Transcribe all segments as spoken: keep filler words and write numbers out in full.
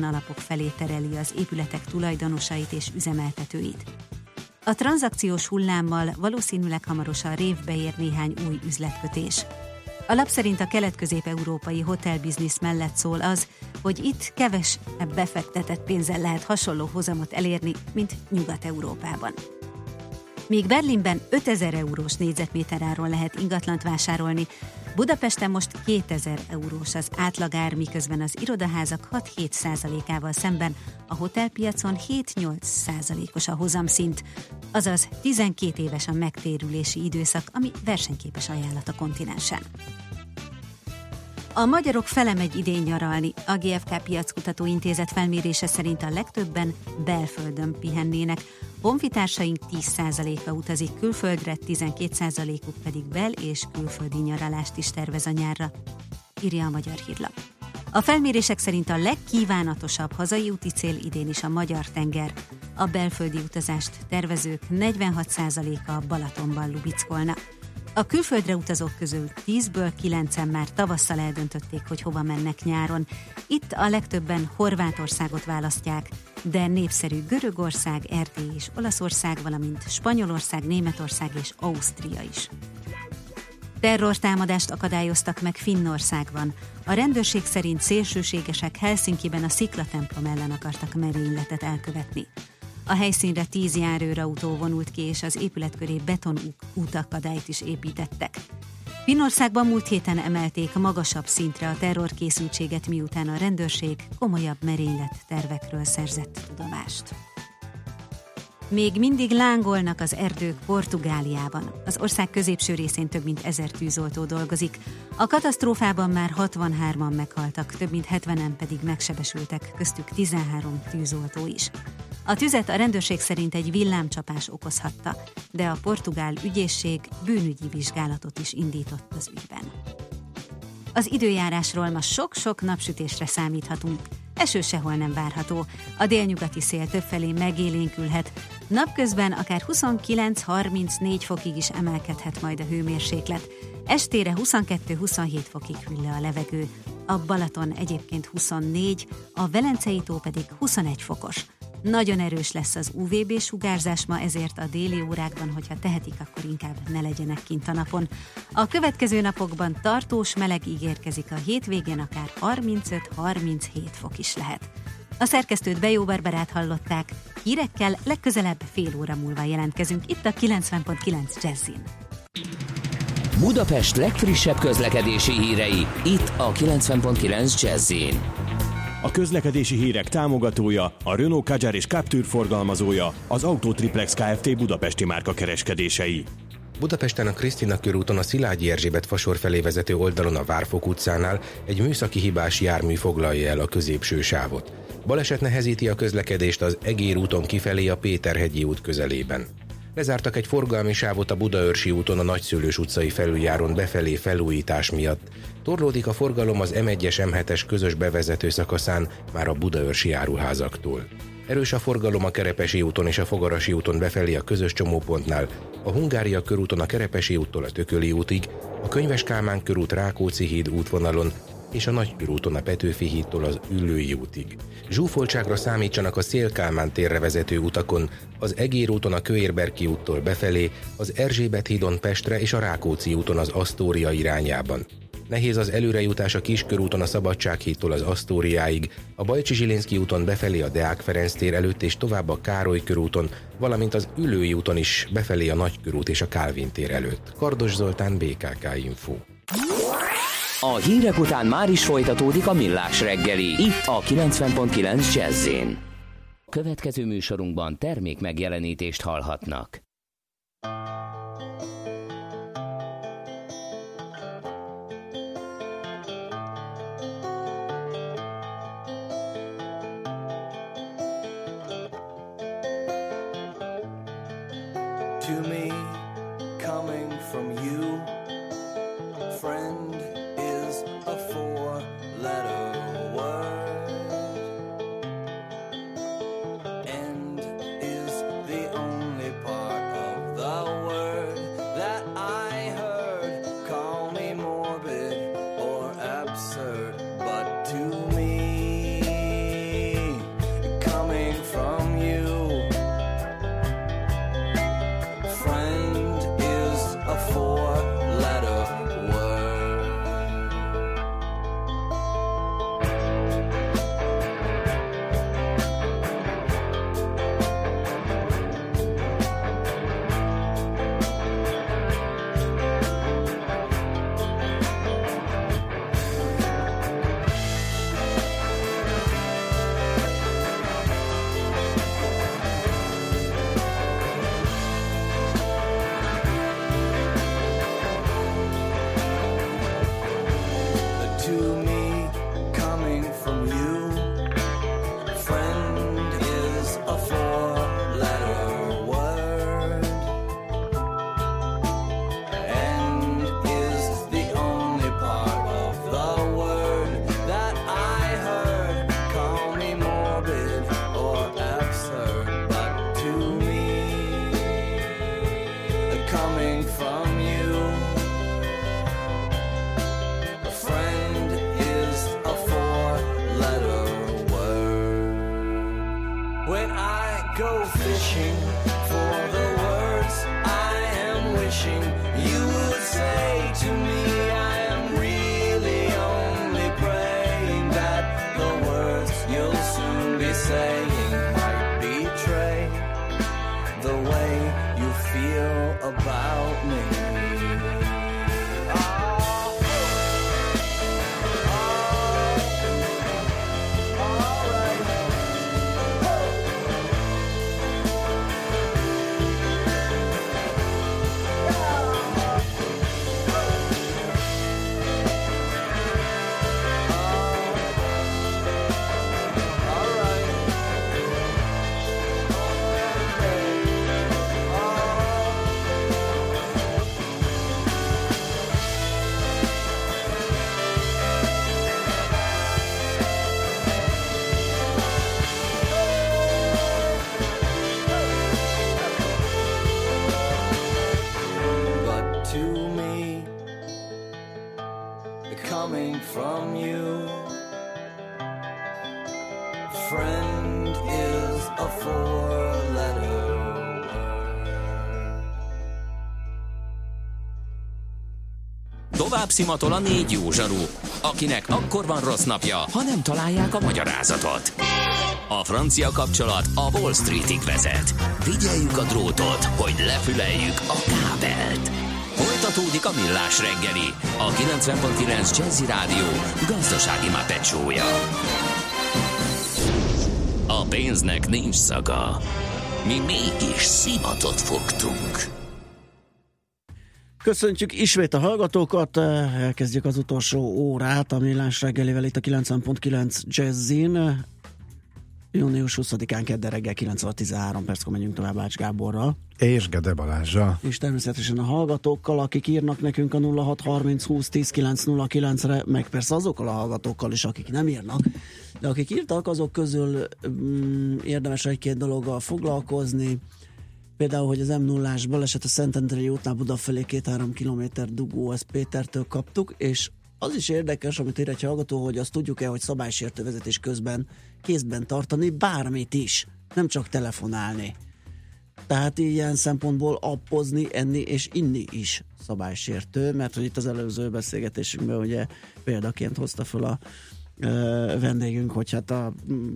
alapok felé tereli az épületek tulajdonosait és üzemeltetőit. A tranzakciós hullámmal valószínűleg hamarosan révbe ér néhány új üzletkötés. A lap szerint a kelet-közép-európai hotelbiznisz mellett szól az, hogy itt kevesebb befektetett pénzzel lehet hasonló hozamot elérni, mint Nyugat-Európában. Míg Berlinben ötezer eurós négyzetméteráron lehet ingatlant vásárolni, Budapesten most kétezer eurós az átlagár, miközben az irodaházak hat-hét százalékával szemben a hotelpiacon hét-nyolc százalékos a hozamszint, azaz tizenkét éves a megtérülési időszak, ami versenyképes ajánlat a kontinensen. A magyarok fele megy idén nyaralni. A gé ef ká Piackutató Intézet felmérése szerint a legtöbben belföldön pihennének. Honfitársaink tíz százaléka utazik külföldre, tizenkét százalékuk pedig bel- és külföldi nyaralást is tervez a nyárra, írja a Magyar Hírlap. A felmérések szerint a legkívánatosabb hazai úti cél idén is a magyar tenger. A belföldi utazást tervezők negyvenhat százaléka Balatonban lubickolna. A külföldre utazók közül tízből kilencen már tavasszal eldöntötték, hogy hova mennek nyáron. Itt a legtöbben Horvátországot választják, de népszerű Görögország, Erdély és Olaszország, valamint Spanyolország, Németország és Ausztria is. Terrortámadást akadályoztak meg Finnországban. A rendőrség szerint szélsőségesek Helsinkiben a sziklatemplom ellen akartak merényletet elkövetni. A helyszínre tíz járőrautó vonult ki, és az épület köré betonútakadályt is építettek. Finnországban múlt héten emelték magasabb szintre a terrorkészültséget, miután a rendőrség komolyabb merénylettervekről szerzett tudomást. Még mindig lángolnak az erdők Portugáliában. Az ország középső részén több mint ezer tűzoltó dolgozik. A katasztrófában már hatvanhárman meghaltak, több mint hetvenen pedig megsebesültek, köztük tizenhárom tűzoltó is. A tüzet a rendőrség szerint egy villámcsapás okozhatta, de a portugál ügyészség bűnügyi vizsgálatot is indított az ügyben. Az időjárásról ma sok-sok napsütésre számíthatunk. Eső sehol nem várható, a délnyugati szél többfelé megélénkülhet. Napközben akár huszonkilenc-harmincnégy fokig is emelkedhet majd a hőmérséklet. Estére huszonkettő-huszonhét fokig hűl le a levegő. A Balaton egyébként huszonnégy, a Velencei tó pedig huszonegy fokos. Nagyon erős lesz az ú vé bé-sugárzás ma, ezért a déli órákban, hogyha tehetik, akkor inkább ne legyenek kint a napon. A következő napokban tartós meleg ígérkezik, a hétvégén akár harmincöt-harminchét fok is lehet. A szerkesztőt, Bejó Barbarát hallották. Hírekkel legközelebb fél óra múlva jelentkezünk, itt a kilencven pont kilenc Jazzin. Budapest legfrissebb közlekedési hírei, itt a kilencven pont kilenc Jazzin. A közlekedési hírek támogatója, a Renault Kadjar és Captur forgalmazója, az Autotriplex Kft. Budapesti márka kereskedései. Budapesten a Krisztina körúton a Szilágyi Erzsébet fasor felé vezető oldalon a Várfok utcánál egy műszaki hibás jármű foglalja el a középső sávot. Baleset nehezíti a közlekedést az Egér úton kifelé a Péterhegyi út közelében. Lezártak egy forgalmi sávot a Budaörsi úton a Nagyszőlős utcai felüljáron befelé felújítás miatt. Torlódik a forgalom az em egyes em hetes közös bevezető szakaszán már a budaörsi áruházaktól. Erős a forgalom a Kerepesi úton és a Fogarasi úton befelé a közös csomópontnál, a Hungária körúton a Kerepesi úttól a Tököli útig, a Könyves Kálmán körút Rákóczi híd útvonalon és a Nagykörúton a Petőfi hídtól az Üllői útig. Zsúfoltságra számítsanak a Szél-Kálmán térre vezető utakon, az Egér úton a Kőérberki úttól befelé, az Erzsébet hídon Pestre és a Rákóczi úton az Astoria irányában. Nehéz az előrejutás a Kiskörúton a Szabadság hídtól az Asztóriáig, a Bajcsy-Zsilinszky úton befelé a Deák Ferenc tér előtt és tovább a Károly körúton, valamint az Üllői úton is befelé a Nagykörút és a Kálvin tér előtt. Kardos Zoltán, bé ká ká Info. A hírek után már is folytatódik a Millás reggeli, itt a kilencven pont kilenc Jazz-én. Következő műsorunkban termék megjelenítést hallhatnak. To me, coming from you, friend is a four-letter word. End is the only part of the word that I heard. Call me morbid or absurd, but to me from you. A friend is a four-letter word. When I go fishing for the words I am wishing, you would say to me, I am really only praying that the words you'll soon be saying might betray the way you feel about me. Tovább szimatol a négy józsarú, akinek akkor van rossz napja, ha nem találják a magyarázatot. A francia kapcsolat a Wall Streetig vezet. Figyeljük a drótot, hogy lefüleljük a kábelt. Folytatódik a Millás reggeli, a kilencven pont kilenc Jazzy Rádió gazdasági mápecsója. A pénznek nincs szaga, mi mégis szimatot fogtunk. Köszöntjük ismét a hallgatókat, elkezdjük az utolsó órát a Millás reggelivel itt a kilencven pont kilenc Jazzin. június huszadikán kedden reggel kilenc óra tizenhárom perckor megyünk tovább Ács Gáborral. És Gede Balázsa. És természetesen a hallgatókkal, akik írnak nekünk a nulla hat harminc húsz tíz kilenc nulla kilenc-re, meg persze azokkal a hallgatókkal is, akik nem írnak. De akik írtak, azok közül mm, érdemes egy-két dologgal foglalkozni. Például, hogy az em nullás baleset a Szentendrei útnál Budafelé két-három kilométer dugó, ezt Pétertől kaptuk, és az is érdekes, amit ír egy hallgató, hogy azt tudjuk-e, hogy szabálysértő vezetés közben kézben tartani bármit is, nem csak telefonálni. Tehát ilyen szempontból appozni, enni és inni is szabálysértő, mert hogy itt az előző beszélgetésünkben ugye példaként hozta föl a vendégünk, hogy hát a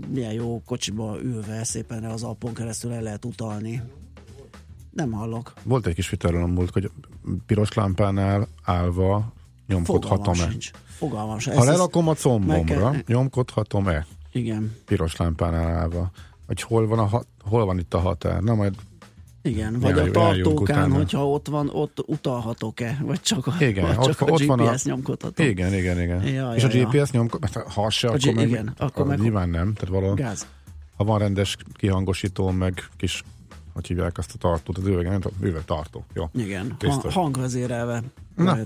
milyen jó kocsiba ülve szépen az alpon keresztül el lehet utalni. Nem hallok. Volt egy kis vitelőn múlt, hogy piros lámpánál állva nyomkodhatom-e. Fogalmam sincs. Ha lerakom a combomra, kell... nyomkodhatom-e? Igen. Piros lámpánál állva. Hogy hol van, a hat, hol van itt a határ? Na majd... Igen, vagy a tartókán, hogyha ott van, ott utalhatok-e? Vagy csak a, igen, vagy ott, csak a ott gé pé es van a... nyomkodhatom? Igen, igen, igen. Ja, ja, és a ja. gé pé es nyomkodhatom? Ha se, akkor, meg, igen, akkor meg... Nyilván nem. Tehát valahol, ha van rendes kihangosító, meg kis... hogy hívják azt a tartót, az üvegen, üvegtartó. Jó. Igen, ha, hangvezérelve. Na,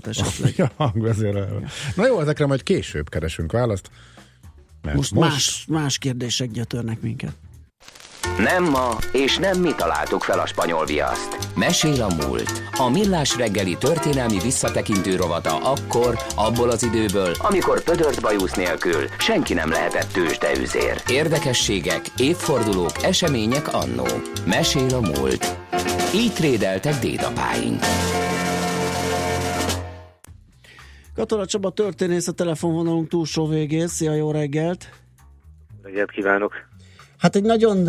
ja, hangvezérelve. Ja. Na jó, ezekre majd később keresünk választ. Mert most most... Más, más kérdések gyötörnek minket. Nem ma, és nem mi találtuk fel a spanyol viaszt. Mesél a múlt. A Millás reggeli történelmi visszatekintő rovata akkor, abból az időből, amikor pödört bajusz nélkül senki nem lehetett tőzsdeüzér. Érdekességek, évfordulók, események annó. Mesél a múlt. Így trédeltek dédapáink. Katona Csaba történész a telefonvonalunk túlsó végén. Szia, jó reggelt! Reggelt kívánok! Hát egy nagyon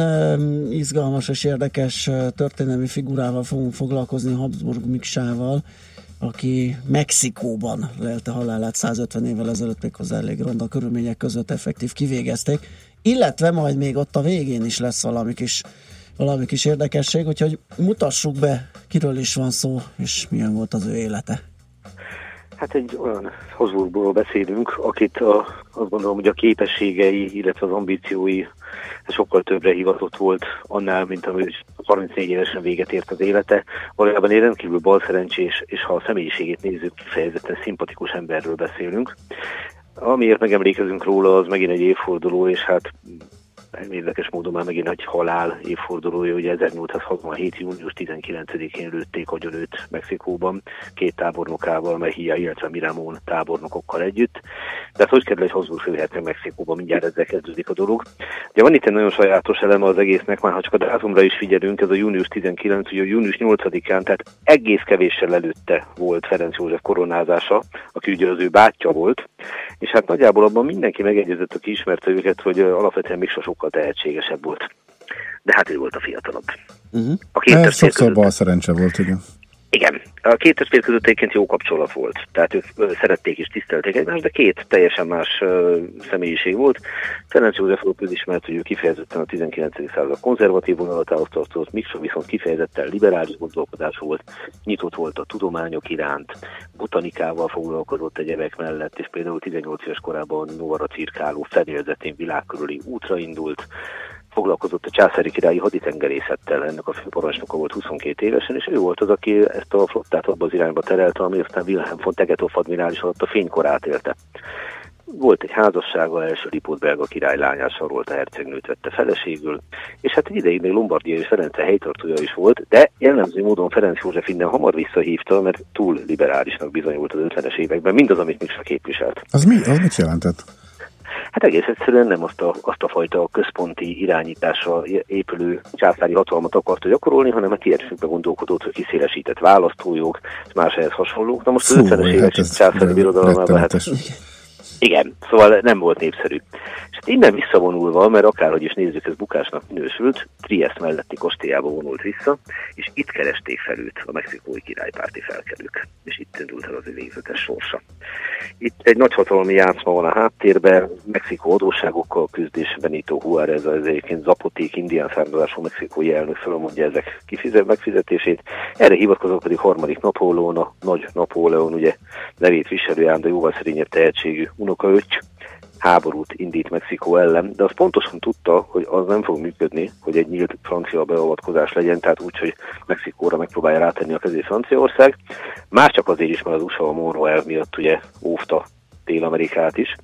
izgalmas és érdekes történelmi figurával fogunk foglalkozni, Habsburg Miksával, aki Mexikóban lelte halálát száz ötven évvel ezelőtt, méghozzá elég ronda körülmények között effektív kivégezték, illetve majd még ott a végén is lesz valami kis, valami kis érdekesség, úgyhogy mutassuk be, kiről is van szó, és milyen volt az ő élete. Hát egy olyan Habsburgról beszélünk, akit a, azt gondolom, hogy a képességei, illetve az ambíciói sokkal többre hivatott volt annál, mint amúgy harmincnégy évesen véget ért az élete. Valójában egy rendkívül balszerencsés, és ha a személyiségét nézzük, kifejezetten szimpatikus emberről beszélünk. Amiért megemlékezünk róla, az megint egy évforduló, és hát érdekes módon már megint nagy halál évfordulója, ugye ezernyolcszázhatvanhét. június tizenkilencedikén lőtték agyon őt Mexikóban, két tábornokával, Mejia, illetve Miramón tábornokokkal együtt. Tehát hogy kerül egy Habsburg főherceg Mexikóban, mindjárt ezzel kezdődik a dolog. Ugye van itt egy nagyon sajátos eleme az egésznek, már ha csak a dátumra is figyelünk, ez a június tizenkilenc, ugye a június nyolcadikán, tehát egész kevéssel előtte volt Ferenc József koronázása, aki ugye az ő bátyja volt, és hát nagyjából abban mindenki megegyezett, aki ismerte őket, hogy alapvetően még sokkal tehetségesebb volt. De hát ő volt a fiatalabb. Uh-huh. A kétes fér sokszor bal szerencse volt, ugye? Igen. A kétes fér között egyébként jó kapcsolat volt. Tehát ők szerették és tisztelték egymást, de két teljesen más személyiség volt. Ferenc Józsefről közismert, hogy ő kifejezetten a tizenkilencedik század konzervatív vonalatához tartozott, Miksa viszont kifejezetten liberális gondolkodás volt, nyitott volt a tudományok iránt, botanikával foglalkozott egyebek mellett, és például tizennyolc éves korában Novara cirkáló fedélzetén világkörüli útra indult, foglalkozott a császári királyi haditengerészettel, ennek a főparancsnoka volt huszonkettő évesen, és ő volt az, aki ezt a flottát abba az irányba terelte, ami aztán Wilhelm von Tegetoff admirális alatt a fénykorát élte. Volt egy házassága, első Lipót belga király lányát sarolt, a hercegnőt vette feleségül, és hát egy ideig még Lombardia és Velence helytartója is volt, de jellemző módon Ferenc József innen hamar visszahívta, mert túl liberálisnak bizonyult az ötvenes években, mindaz, amit Miksa képviselt. Az, mi, az mit jelentett? Hát egész egyszerűen nem azt a, azt a fajta központi irányításra épülő császári hatalmat akarta gyakorolni, hanem a kiértésükbe gondolkodott, hogy kiszélesített választójog, más ehhez hasonlók. Na most az ötvenes éves hát császári birodalomában hát... Igen, szóval nem volt népszerű. És hát innen visszavonulva, mert akárhogy is nézzük, ez bukásnak minősült, Triest melletti kastélyába vonult vissza, és itt keresték fel őt a mexikói királypárti felkelők. És itt indult el az ő végzetes sorsa. Itt egy nagyhatalmi játszma van a háttérben, Mexikó adósságokkal küzd, és Benito Juárez, az egyébként zapoték, indián származású mexikói elnök fölmondja ezek kifizet, megfizetését. Erre hivatkozott pedig harmadik Napóleon, a nagy Napóleon, ugye nevét viselő ám, de jóval szerényebb tehetségű unokaöccse, háborút indít Mexikó ellen, de azt pontosan tudta, hogy az nem fog működni, hogy egy nyílt francia beavatkozás legyen, tehát úgy, hogy Mexikóra megpróbálja rátenni a kezét Franciaország. Már csak azért is, mert az u es á a Monroe elv miatt ugye óvta Dél-Amerikát is,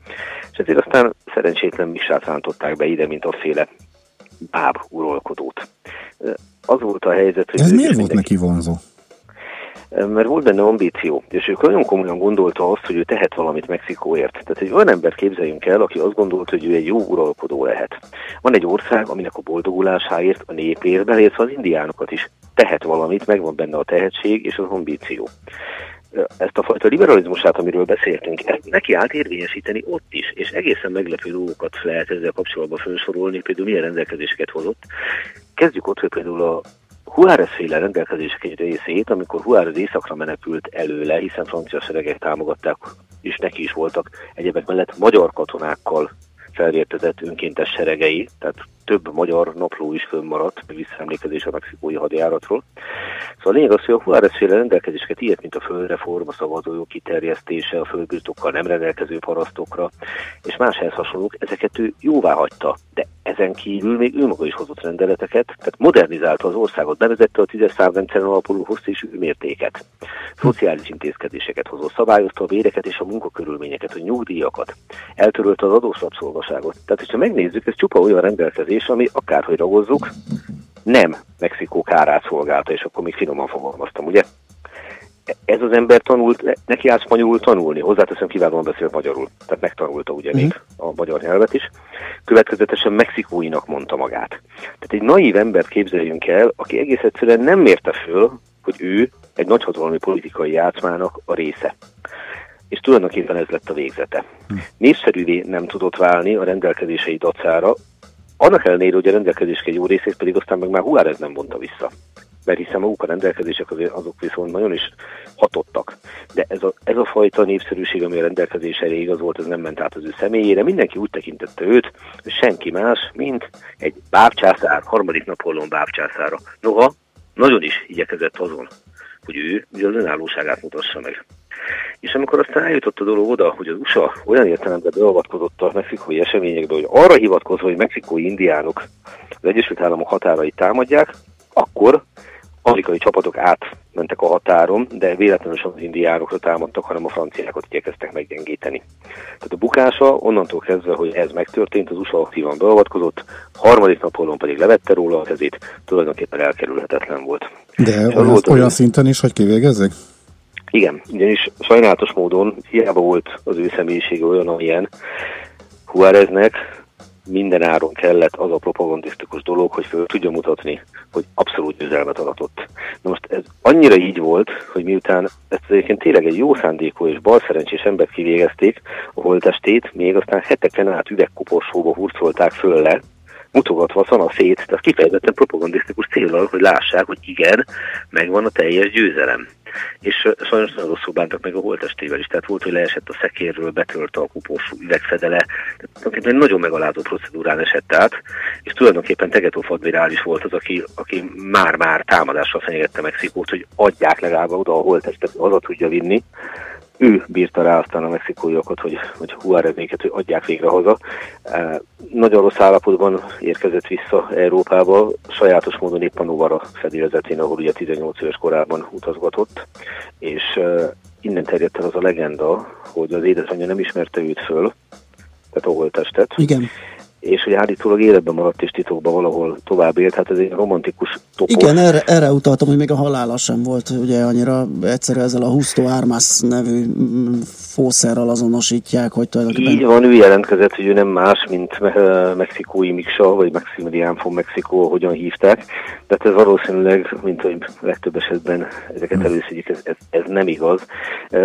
és ezért aztán szerencsétlen Miksát rántották be ide, mint afféle báb uralkodót. Az volt a helyzet, hogy... Ez miért volt neki vonzó? Mert volt benne ambíció, és ő nagyon komolyan gondolta azt, hogy ő tehet valamit Mexikóért. Tehát egy olyan embert képzeljünk el, aki azt gondolt, hogy ő egy jó uralkodó lehet. Van egy ország, aminek a boldogulásáért, a népért, beleértve az indiánokat is tehet valamit, megvan benne a tehetség és az ambíció. Ezt a fajta liberalizmusát, amiről beszéltünk, neki állt érvényesíteni ott is, és egészen meglepő dolgokat lehet ezzel kapcsolatban felsorolni, például milyen rendelkezéseket hozott. Kezdjük ott, hogy például a Juárez-féle rendelkezések egy részét, amikor Juárez északra menekült előle, hiszen francia seregek támogatták, és neki is voltak egyebek mellett magyar katonákkal felvértezett önkéntes seregei, tehát több magyar napló is fönnmaradt, visszaemlékezés a mexikói hadjáratról. Szóval a lényeg az, hogy a Juárez-féle rendelkezéseket, ilyet, mint a földreform, a szavazójog kiterjesztése, a földbirtokkal nem rendelkező parasztokra, és máshez hasonlók, ezeket ő jóvá hagyta, de ezen kívül még ő maga is hozott rendeleteket, tehát modernizálta az országot, bevezette a tízes számrendszeren alapuló hossz és mértéket, szociális intézkedéseket hozott, szabályozta a béreket és a munkakörülményeket, a nyugdíjakat, eltörölte az adós rabszolgaságot. Tehát, hogyha megnézzük, ez csupa olyan rendelkezés, ami akárhogy ragozzuk, nem Mexikó kárát szolgálta, és akkor még finoman fogalmaztam, ugye? Ez az ember tanult, neki áll spanyolul tanulni, hozzáteszem, kiválóan beszélt magyarul, tehát megtanulta ugye még uh-huh. a magyar nyelvet is. Következetesen mexikóinak mondta magát. Tehát egy naív embert képzeljünk el, aki egész egyszerűen nem mérte föl, hogy ő egy nagyhatalmi politikai játszmának a része. És tulajdonképpen ez lett a végzete. Uh-huh. Népszerűvé nem tudott válni a rendelkezései dacára, annak ellenére, hogy a rendelkezések egy jó részét pedig aztán meg már Juárez nem vonta vissza. Mert hiszen maguk a rendelkezések azok viszont nagyon is hatottak. De ez a, ez a fajta népszerűség, ami a rendelkezésére igaz volt, ez nem ment át az ő személyére. Mindenki úgy tekintette őt, hogy senki más, mint egy bábcsászár, harmadik Napóleon bábcsászára. Noha nagyon is igyekezett azon, hogy ő az önállóságát mutassa meg. És amikor aztán eljutott a dolog oda, hogy az u es á olyan értelemben beavatkozott a mexikói eseményekbe, hogy arra hivatkozva, hogy mexikói indiánok az Egyesült Államok határait támadják, akkor amerikai csapatok átmentek a határon, de véletlenül sem az indiánokra támadtak, hanem a franciákat igyekeztek meggyengíteni. Tehát a bukása onnantól kezdve, hogy ez megtörtént, az u es á aktívan beavatkozott, harmadik napon pedig levette róla a kezét, tulajdonképpen elkerülhetetlen volt. De olyan, volt, olyan szinten is, hogy kivégezzék? Igen, ugyanis sajnálatos módon hiába volt az ő személyisége olyan, amilyen Juáreznek, minden áron kellett az a propagandisztikus dolog, hogy föl tudja mutatni, hogy abszolút győzelmet aratott. Na most ez annyira így volt, hogy miután ezt egyébként tényleg egy jó szándékú és balszerencsés embert kivégezték, a holttestét még aztán heteken át üvegkoporsóba hurcolták föl le, mutogatva szanaszét, tehát kifejezetten propagandisztikus céllal, hogy lássák, hogy igen, megvan a teljes győzelem. És sajnos nagyon rosszul bántak meg a holttestével is, tehát volt, hogy leesett a szekérről, betölte a koporsó üvegfedele, tehát egy nagyon megalázó procedúrán esett át, és tulajdonképpen Tegetoff admirális volt az, aki, aki már-már támadással fenyegette Mexikót, hogy adják legalább oda a holttestet, haza tudja vinni. Ő bírta rá aztán a mexikóiakat, hogy, hogy Juáreznéket, hogy adják végre haza. E, nagyon rossz állapotban érkezett vissza Európába, sajátos módon épp a Novara fedélzetén, ahol ugye tizennyolc éves korában utazgatott, és e, innen terjedt el az a legenda, hogy az édesanyja nem ismerte őt föl, tehát a holttestet. Igen. És hogy állítólag életben maradt és titokban valahol tovább élt, hát ez egy romantikus topos. Igen, erre, erre utaltam, hogy még a halála sem volt, ugye annyira egyszerűen ezzel a Justo Armas nevű fószerrel azonosítják, hogy tulajdonképpen... Így van, ő jelentkezett, hogy ő nem más, mint me- mexikói Miksa, vagy Maximilián von Mexikó, hogyan hívták, de ez valószínűleg, mint hogy legtöbb esetben ezeket előszedjük, ez, ez, ez nem igaz.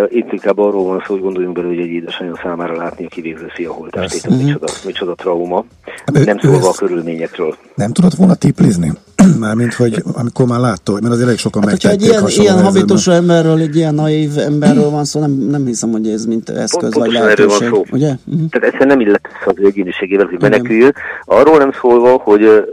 Itt inkább arról van szó, hogy gondoljunk belőle, hogy egy édesanyja számára látni a kivégző fia holttestét, micsoda, micsoda trauma. Nem szólva a körülményekről. Nem tudott volna tiplizni? Mármint, hogy amikor már látta, mert azért elég sokan hát, megtették hasonló helyzetben. Ilyen habitusú emberről, egy ilyen naív emberről van szó, nem, nem hiszem, hogy ez mint eszköz pont, vagy lehetőség. Ugye? Uh-huh. Tehát egyszerűen nem illet az egyéniségével, hogy meneküljön. Arról nem szólva, hogy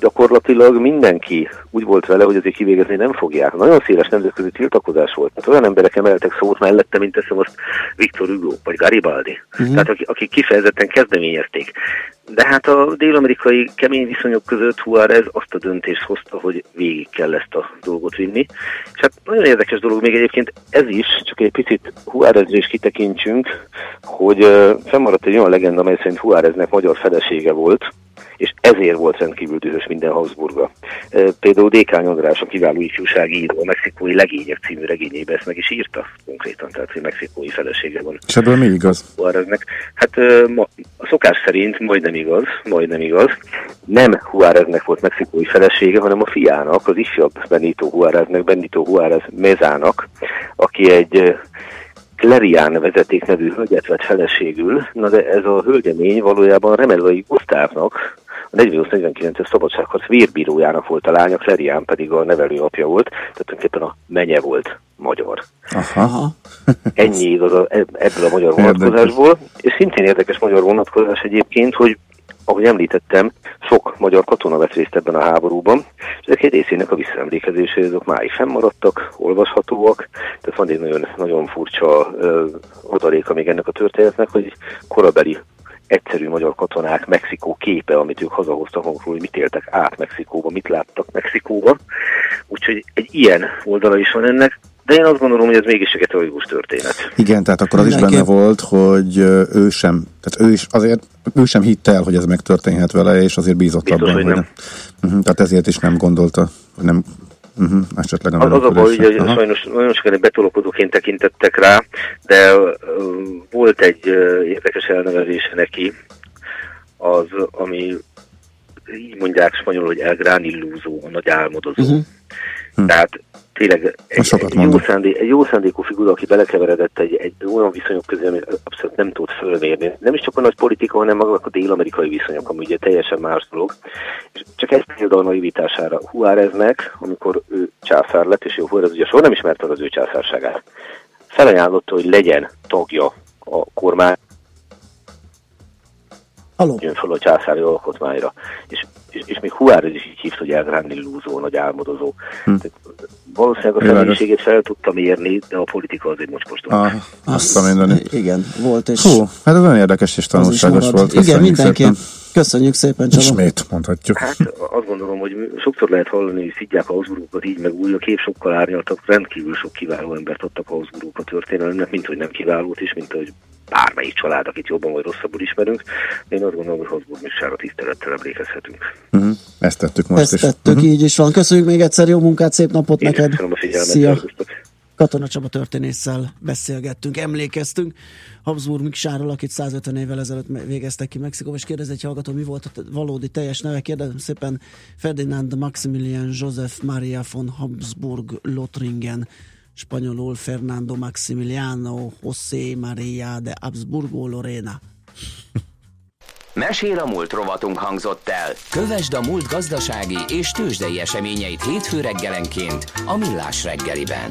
gyakorlatilag mindenki úgy volt vele, hogy azért kivégezni nem fogják. Nagyon széles nemzetközi tiltakozás volt. Tehát olyan emberek emeltek szót mellette, mint ezt most Victor Hugo vagy Garibaldi. Uh-huh. Tehát akik, akik kifejezetten kezdeményezték. De hát a dél-amerikai kemény viszonyok között Juárez azt a döntést hozta, hogy végig kell ezt a dolgot vinni. És hát nagyon érdekes dolog még egyébként ez is, csak egy picit Juárezre is kitekintsünk, hogy uh, fennmaradt egy olyan legenda, amely szerint Juáreznek magyar felesége volt, és ezért volt rendkívül dühös minden Habsburga. Uh, például Dékány András, a kiváló ifjúsági író, a Mexikói Legények című regényében ezt meg is írta konkrétan, tehát hogy mexikói felesége van. És ebből mi igaz? Juáreznek. Hát uh, ma, a szokás szerint majdnem igaz, majdnem igaz. Nem Juáreznek volt mexikói felesége, hanem a fiának, az ifjabb Benito Juáreznek, Benito Juárez Mezának, aki egy... Uh, Klerián vezeték nevű hölgyet vett feleségül, na de ez a hölgyemény valójában Remellai Gusztávnak, a negyvennyolc negyvenkilences szabadságharc vérbírójának volt a lánya, Klerián pedig a nevelőapja volt, tehát tulajdonképpen a menye volt magyar. Aha. Ennyi igaz a, ebből a magyar vonatkozásból, és szintén érdekes magyar vonatkozás egyébként, hogy ahogy említettem, sok magyar katona vett részt ebben a háborúban, és ezek egy részének a visszaemlékezésé, azok máig fennmaradtak, olvashatóak, tehát van egy nagyon, nagyon furcsa adaléka még ennek a történetnek, hogy korabeli egyszerű magyar katonák Mexikó képe, amit ők hazahoztak magukról, hogy mit éltek át Mexikóba, mit láttak Mexikóba, úgyhogy egy ilyen oldala is van ennek. De én azt gondolom, hogy ez mégis egy tragikus történet. Igen, tehát akkor az is benne volt, hogy ő sem, tehát ő is azért, ő sem hitte el, hogy ez megtörténhet vele, és azért bízott Biztos, abban, hogy nem. nem. Uh-huh, tehát ezért is nem gondolta, hogy nem... Uh-huh, az az a baj, hogy sajnos nagyon sokan betolakodóként tekintettek rá, de uh, volt egy uh, érdekes elnevezése neki, az, ami így mondják spanyolul, hogy el gran illúzó, a nagy álmodozó. Uh-huh. Tehát tényleg egy, egy, szándé, egy jó szándékú figura, aki belekeveredett egy, egy olyan viszonyok közé, amit abszolút nem tud fölmérni. Nem is csak a nagy politika, hanem magak a dél-amerikai viszonyok, ami ugye teljesen más dolog. És csak egy példa a naivitására Juáreznek, amikor ő császár lett, és Juárez ugye soha nem ismerte az ő császárságát. Felajánlotta, hogy legyen tagja a kormány. Aló. Jön föl a császári alkotmányra. És, és, és még Juárez is így hívta, hogy elgránd illúzó, nagy álmodozó. Hm. Valószínűleg a személyiségét fel tudtam érni, de a politika azért mocskostott. Azt mondani. Igen, volt és... Hú, hát ez nagyon érdekes és tanulságos volt. Igen, mindenképp. Köszönjük szépen, Csaba. Ismét mondhatjuk. Hát azt gondolom, hogy sokszor lehet hallani, hogy szidják a Habsburgokat így meg úgy, a kép sokkal árnyaltak, rendkívül sok kiváló embert adtak a Habsburgok a történelemnek, mint hogy nem kiválót is, mint hogy bármelyik család, akit jobban vagy rosszabbul ismerünk. Én azt gondolom, hogy Habsburg Miksára tisztelettel emlékezhetünk. Uh-huh. Ezt tettük most Ezt is. Ezt tettük, uh-huh. Így is van. Köszönjük még egyszer, jó munkát, szép napot Én neked. Köszönöm a figyelmet. Szia. Katona Csaba történésszel beszélgettünk, emlékeztünk Habsburg Miksáról, akit százötven évvel ezelőtt végeztek ki Mexikóban, és kérdez egy hallgató, mi volt a valódi teljes neve, kérdezem szépen, Ferdinand Maximilian Joseph Maria von Habsburg Lothringen, spanyolul Fernando Maximiliano José María de Habsburgo Lorena. Mesél a múlt rovatunk hangzott el. Kövesd a múlt gazdasági és tőzsdei eseményeit hétfő reggelenként a Millás reggeliben.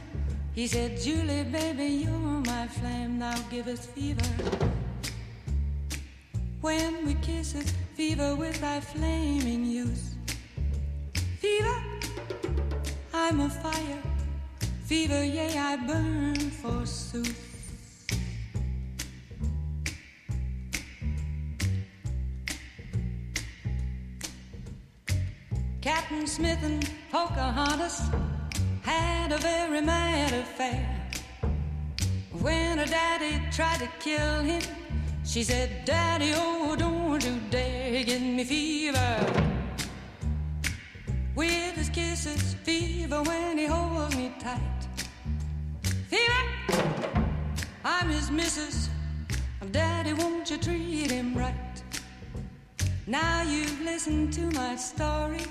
he said, Julie, baby, you're my flame, now give us fever. When we kiss it, fever with thy flaming youth. Fever, I'm a fire. Fever, yea, I burn forsooth. Captain Smith and Pocahontas had a very mad affair. When her daddy tried to kill him, she said, Daddy, oh, don't you dare give me fever. With his kisses, fever when he holds me tight. Fever, I'm his missus. Daddy, won't you treat him right? Now you've listened to my story.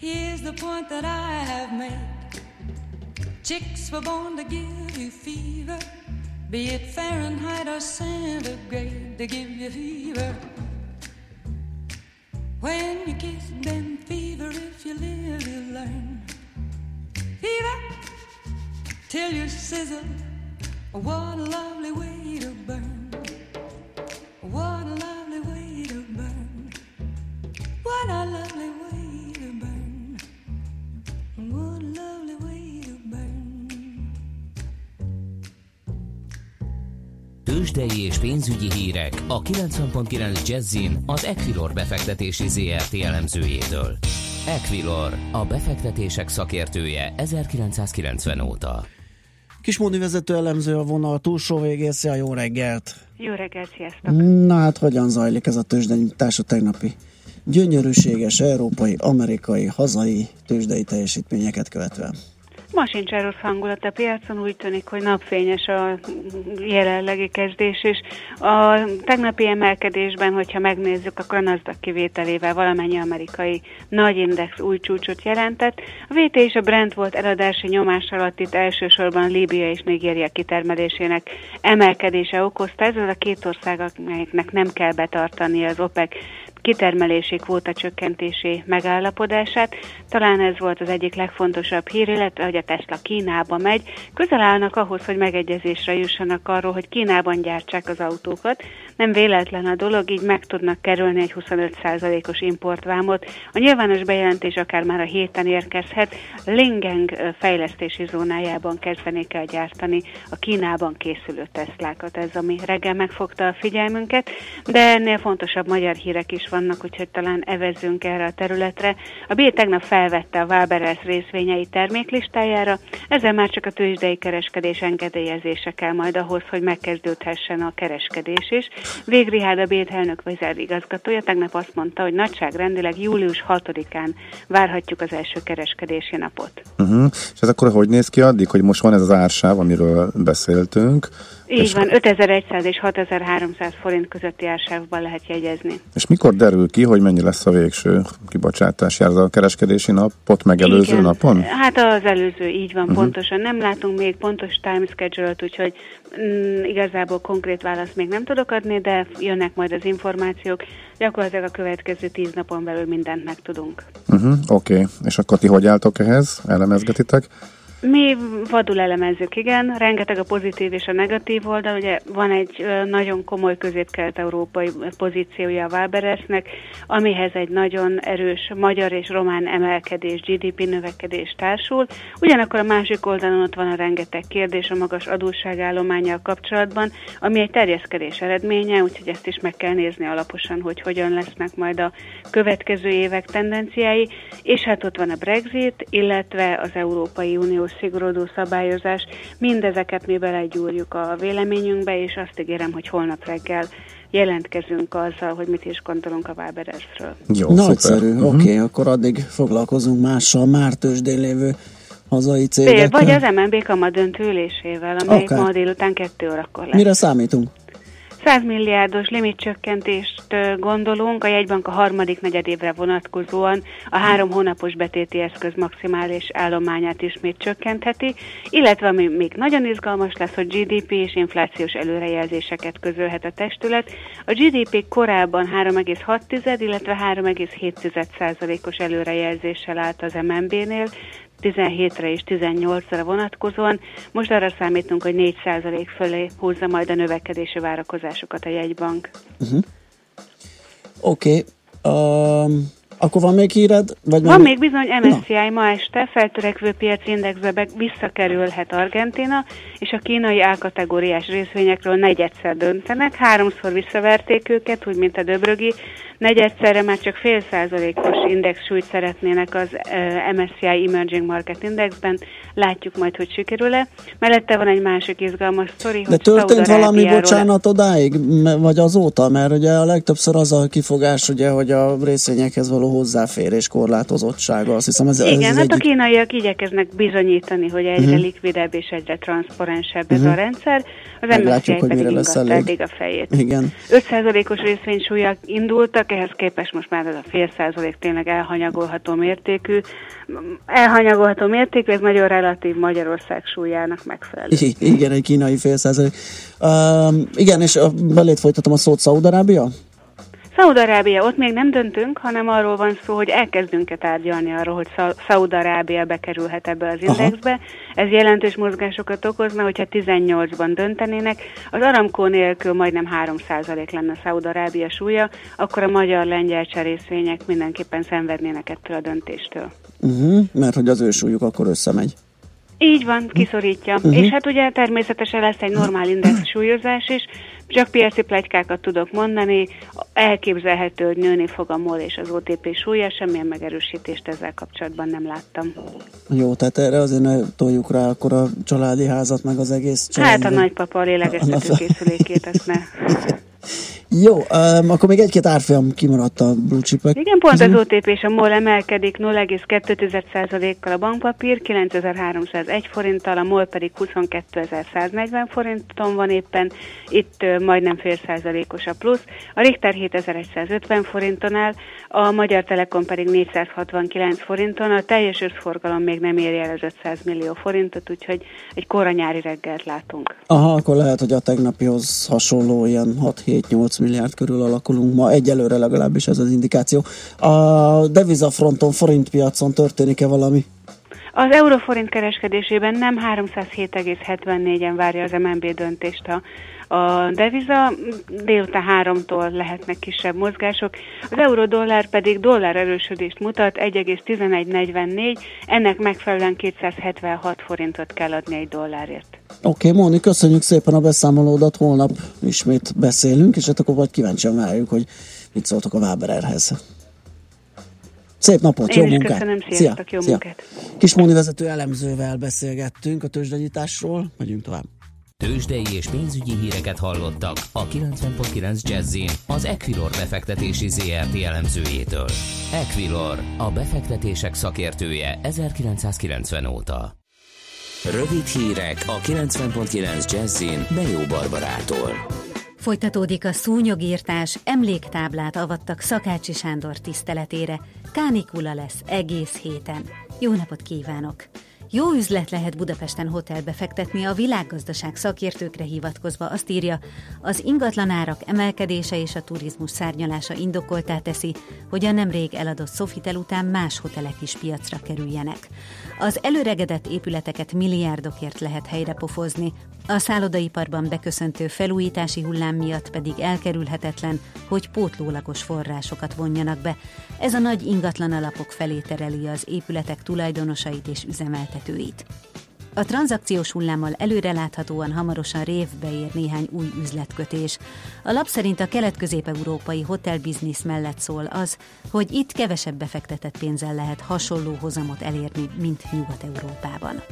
Here's the point that I have made. Chicks were born to give you fever. Be it Fahrenheit or centigrade, they give you fever when you kiss them. Fever, if you live, you learn. Fever till you sizzle. What a lovely way to burn. What a lovely way to burn. What a lovely way to burn. What a lovely way to burn. Tőzsdei és pénzügyi hírek a kilencven pont kilenc Jazzin az Equilor befektetési zé er té elemzőjétől. Equilor, a befektetések szakértője ezerkilencszázkilencven óta. Kismódi vezető elemző a vonal túlsó végén. Szia, jó reggelt! Jó reggelt, sziasztok! Na hát hogyan zajlik ez a tőzsdenyítása tegnapi? Gyönyörűséges európai, amerikai, hazai tőzsdei teljesítményeket követve. Ma sincs erős hangulat a piacon, úgy tűnik, hogy napfényes a jelenlegi kezdés is. A tegnapi emelkedésben, hogyha megnézzük, akkor a NASDAQ kivételével valamennyi amerikai nagy index új csúcsot jelentett. A vé té és a Brent volt eladási nyomás alatt, itt elsősorban Líbia és Nigéria kitermelésének emelkedése okozta. Ez az a két ország, amelyeknek nem kell betartani az OPEC kitermelési kvóta csökkentési megállapodását. Talán ez volt az egyik legfontosabb hír, illetve hogy a Tesla Kínába megy. Közel állnak ahhoz, hogy megegyezésre jussanak arról, hogy Kínában gyártsák az autókat. Nem véletlen a dolog, így meg tudnak kerülni egy huszonöt százalékos importvámot. A nyilvános bejelentés akár már a héten érkezhet. Lingeng fejlesztési zónájában kezdenék el gyártani a Kínában készülő Teslákat. Ez, ami reggel megfogta a figyelmünket, de ennél fontosabb magyar hírek is vannak, úgyhogy talán evezzünk erre a területre. A bé tegnap felvette a Waberers részvényei terméklistájára, ezzel már csak a tőzsdei kereskedés engedélyezése kell majd ahhoz, hogy megkezdődhessen a kereskedés is. Végrihád a bé elnök vezérigazgatója tegnap azt mondta, hogy nagyságrendileg július hatodikán várhatjuk az első kereskedési napot. Uh-huh. És ez akkor hogy néz ki addig, hogy most van ez az ársáv, amiről beszéltünk? Így van, ötezer-száz és hatezer-háromszáz forint közötti ársávban lehet jegyezni. És mikor derül ki, hogy mennyi lesz a végső kibocsátás? Jár a kereskedési napot megelőző Igen. napon? Hát az előző, így van, uh-huh. pontosan. Nem látunk még pontos time schedule-t, úgyhogy m- igazából konkrét választ még nem tudok adni, de jönnek majd az információk. Gyakorlatilag a következő tíz napon belül mindent megtudunk. Uh-huh, Oké, okay. És akkor ti hogy álltok ehhez? Elemezgetitek? Mi vadul elemezzük, igen. Rengeteg a pozitív és a negatív oldal. Ugye van egy nagyon komoly közép-kelet-európai pozíciója a Waberesnek, amihez egy nagyon erős magyar és román emelkedés, gé dé pé növekedés társul. Ugyanakkor a másik oldalon ott van a rengeteg kérdés a magas adósságállománnyal kapcsolatban, ami egy terjeszkedés eredménye, úgyhogy ezt is meg kell nézni alaposan, hogy hogyan lesznek majd a következő évek tendenciái. És hát ott van a Brexit, illetve az Európai Unió szigorodó szabályozás. Mindezeket mi belegyúrjuk a véleményünkbe, és azt ígérem, hogy holnap reggel jelentkezünk azzal, hogy mit is gondolunk a Waberers-ről. Jó, nagyszerű, oké, okay, uh-huh. akkor addig foglalkozunk mással, már tőzsdén lévő hazai cégekkel. Vagy az em en bé kamadöntő ülésével, amelyik okay. ma délután kettő órakor lesz. Mire számítunk? száz milliárdos limitcsökkentést gondolunk, a jegybank a harmadik negyedévre vonatkozóan a három hónapos betéti eszköz maximális állományát ismét csökkentheti, illetve ami még nagyon izgalmas lesz, hogy gé dé pé és inflációs előrejelzéseket közölhet a testület. A gé dé pé korábban három egész hat tized, illetve három egész hét százalékos előrejelzéssel állt az em en bé-nél, tizenhétre és tizennyolcra vonatkozóan. Most arra számítunk, hogy négy százalék fölé húzza majd a növekedési várakozásokat a jegybank. Uh-huh. Oké. Okay. Um, akkor van még híred? Vagy van még, még bizony, em es cé i ma este feltörekvő piacindexbe be- visszakerülhet Argentína, és a kínai A-kategóriás részvényekről negyedszer döntenek. Háromszor visszaverték őket, úgy mint a döbrögi. Negyedszerre már csak fél százalékos index súlyt szeretnének az em es cé i Emerging Market Indexben. Látjuk majd, hogy sikerül-e. Mellette van egy másik izgalmas sztori, de hogy történt valami, bocsánat, odáig, vagy azóta, mert ugye a legtöbbször az a kifogás, ugye, hogy a részvényekhez való hozzáférés korlátozottsága. Azt hiszem, ez, Igen, ez hát egyik... a kínaiak igyekeznek bizonyítani, hogy egyre uh-huh. likvidebb és egyre transzparensebb uh-huh. ez a rendszer. Az em es cé i pedig ingatta eddig a fejét. Igen. öt százalékos részvénysúlyak indultak, ehhez képest most már ez a fél százalék tényleg elhanyagolható mértékű. Elhanyagolható mértékű, ez nagyon relatív Magyarország súlyának megfelelő. I- igen, egy kínai fél százalék. Um, igen, és belét folytatom a szót, Szaúd-Arábia? Szaúd-Arábia, ott még nem döntünk, hanem arról van szó, hogy elkezdünk-e tárgyalni arról, hogy Szaúd-Arábia bekerülhet ebbe az indexbe. Aha. Ez jelentős mozgásokat okozna, hogyha tizennyolcban döntenének. Az Aramco nélkül majdnem három százalék lenne Szaúd-Arábia súlya, akkor a magyar-lengyel cserészvények mindenképpen szenvednének ettől a döntéstől. Uh-huh, mert hogy az ő súlyuk akkor összemegy. Így van, kiszorítja. Uh-huh. És hát ugye természetesen lesz egy normál index súlyozás is, csak piaci pletykákat tudok mondani, elképzelhető, hogy nőni fog a MOL és az o té pé súlya, semmilyen megerősítést ezzel kapcsolatban nem láttam. Jó, tehát erre azért ne toljuk rá akkor a családi házat, meg az egész család. Hát a nagypapa a lélegeztető készülékét, ezt ne... Jó, um, akkor még egy-két árfolyam kimaradt a blue chipek. Igen, pont az o té pé és a MOL emelkedik nulla egész kettő százalékkal a bankpapír, kilencezer-háromszázegy forinttal, a MOL pedig huszonkétezer-száznegyven forinton van éppen, itt uh, majdnem fél százalékos a plusz, a Richter hétezer-száz ötven forinton áll, a Magyar Telekom pedig négyszázhatvankilenc forinton, a teljes összforgalom még nem éri el az ötszáz millió forintot, úgyhogy egy kora nyári reggelt látunk. Aha, akkor lehet, hogy a tegnapihoz hasonló ilyen hat-hét-nyolc milliárd körül alakulunk ma, egyelőre legalábbis ez az indikáció. A devizafronton, forintpiacon történik-e valami? Az euróforint kereskedésében nem, háromszázhét egész hetvennégy várja az em en bé döntést a A deviza, délután háromtól lehetnek kisebb mozgások, az euró-dollár pedig dollár erősödést mutat, egy egész tizenegy negyvennégy, ennek megfelelően kétszázhetvenhat forintot kell adni egy dollárért. Oké, okay, Móni, köszönjük szépen a beszámolódat, holnap ismét beszélünk, és hát akkor vagy kíváncsian várjuk, hogy mit szóltok a Vábererhez. Szép napot, jó munkát! Köszönöm, sziasztok, jó munkát! Kis Móni vezető elemzővel beszélgettünk a tőzsdenyitásról, megyünk tovább. Tőzsdei és pénzügyi híreket hallottak a kilencven egész kilenc Jazzin az Equilor befektetési zé er té elemzőjétől. Equilor, a befektetések szakértője ezerkilencszázkilencven óta. Rövid hírek a kilencven egész kilenc Jazzin Bejó Barbarától. Folytatódik a szúnyogírtás, emléktáblát avattak Szakácsi Sándor tiszteletére. Kánikula lesz egész héten. Jó napot kívánok! Jó üzlet lehet Budapesten hotelbe fektetni, a világgazdaság szakértőkre hivatkozva azt írja, az ingatlanárak emelkedése és a turizmus szárnyalása indokolttá teszi, hogy a nemrég eladott Sofitel után más hotelek is piacra kerüljenek. Az előregedett épületeket milliárdokért lehet helyrepofozni, a szállodaiparban beköszöntő felújítási hullám miatt pedig elkerülhetetlen, hogy pótlólagos forrásokat vonjanak be. Ez a nagy ingatlan alapok felé tereli az épületek tulajdonosait és üzemeltetőit. A tranzakciós hullámmal előreláthatóan hamarosan révbe ér néhány új üzletkötés. A lap szerint a kelet-közép-európai hotelbiznisz mellett szól az, hogy itt kevesebb befektetett pénzzel lehet hasonló hozamot elérni, mint Nyugat-Európában.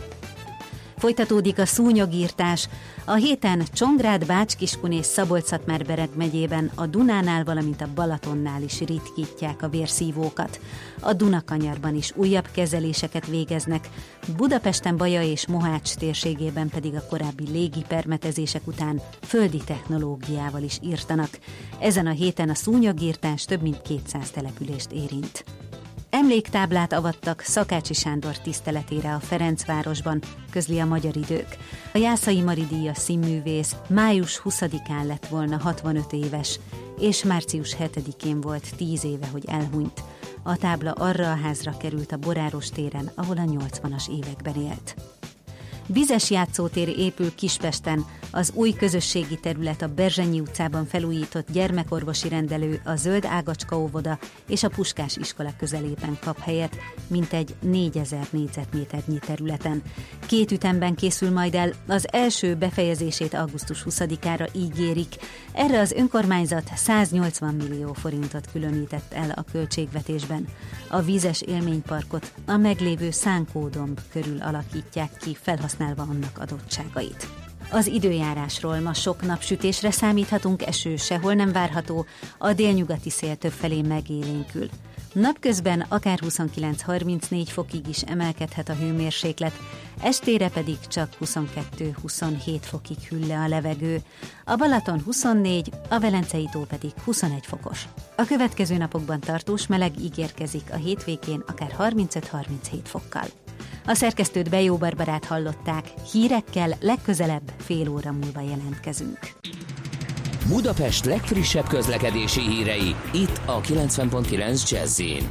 Folytatódik a szúnyogírtás. A héten Csongrád, Bács-Kiskun és Szabolcs-Szatmár-Bereg megyében a Dunánál, valamint a Balatonnál is ritkítják a vérszívókat. A Dunakanyarban is újabb kezeléseket végeznek, Budapesten, Baja és Mohács térségében pedig a korábbi légi permetezések után földi technológiával is írtanak. Ezen a héten a szúnyogírtás több mint kétszáz települést érint. Emléktáblát avattak Szakácsi Sándor tiszteletére a Ferencvárosban, közli a Magyar Idők. A Jászai Mari díjas színművész május huszadikán lett volna hatvanöt éves, és március hetedikén volt tíz éve, hogy elhunyt. A tábla arra a házra került a Boráros téren, ahol a nyolcvanas években élt. Vizes játszótér épül Kispesten, az új közösségi terület a Berzsenyi utcában felújított gyermekorvosi rendelő, a Zöld Ágacska óvoda és a Puskás iskola közelében kap helyet, mintegy négyezer négyzetméternyi területen. Két ütemben készül majd el, az első befejezését augusztus huszadikára ígérik. Erre az önkormányzat száznyolcvan millió forintot különített el a költségvetésben. A vízes élményparkot a meglévő Szánkódomb körül alakítják ki, felhasználva annak adottságait. Az időjárásról: ma sok napsütésre számíthatunk, eső sehol nem várható, a délnyugati szél többfelé megélénkül. Napközben akár huszonkilenc-harmincnégy fokig is emelkedhet a hőmérséklet, estére pedig csak huszonkettő-huszonhét fokig hűl le a levegő, a Balaton huszonnégy, a Velencei tó pedig huszonegy fokos. A következő napokban tartós meleg ígérkezik, a hétvégén akár harmincöt-harminchét fokkal. A szerkesztőt, Bejó Barbarát hallották, hírekkel legközelebb fél óra múlva jelentkezünk. Budapest legfrissebb közlekedési hírei, itt a kilencven egész kilenc Jazz-en.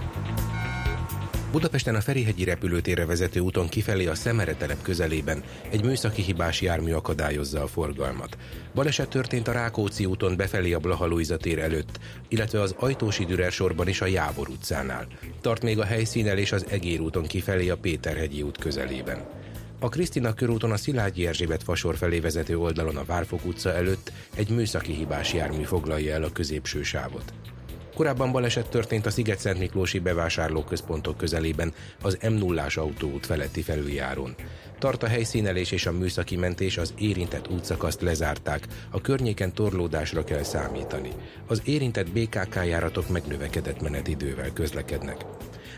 Budapesten a Ferihegyi repülőtérre vezető úton kifelé a Szemere telep közelében egy műszaki hibás jármű akadályozza a forgalmat. Baleset történt a Rákóczi úton befelé a Blaha Lujza tér előtt, illetve az Ajtósi Dürer sorban is a Jábor utcánál. Tart még a helyszínen és az Egér úton kifelé a Péterhegyi út közelében. A Krisztina körúton a Szilágyi Erzsébet fasor felé vezető oldalon a Várfok utca előtt egy műszaki hibás jármű foglalja el a középső sávot. Korábban baleset történt a Sziget-Szentmiklósi bevásárlóközpontok közelében, az M nullás autóút feletti felüljáron. Tart a helyszínelés és a műszaki mentés az érintett útszakaszt lezárták, a környéken torlódásra kell számítani. Az érintett bé ká ká járatok megnövekedett menetidővel közlekednek.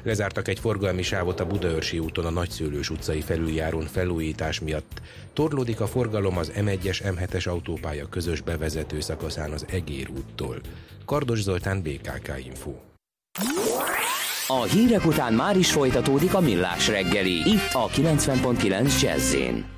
Lezártak egy forgalmi sávot a Budaörsi úton a Nagyszőlős utcai felüljárón felújítás miatt. Torlódik a forgalom az em egyes, em hetes autópálya közös bevezető szakaszán az Egér úttól. Kardos Zoltán, bé ká ká Info. A hírek után már is folytatódik a Millás reggeli, itt a kilencven pont kilenc Jazz-én.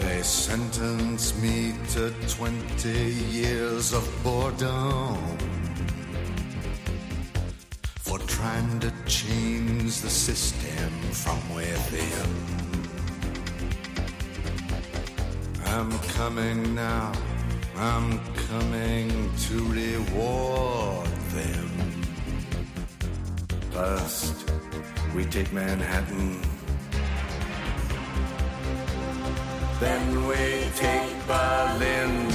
They sentenced me to twenty years of boredom for trying to change the system from within. I'm coming now, I'm coming to reward them. First, we take Manhattan. Then we take Berlin.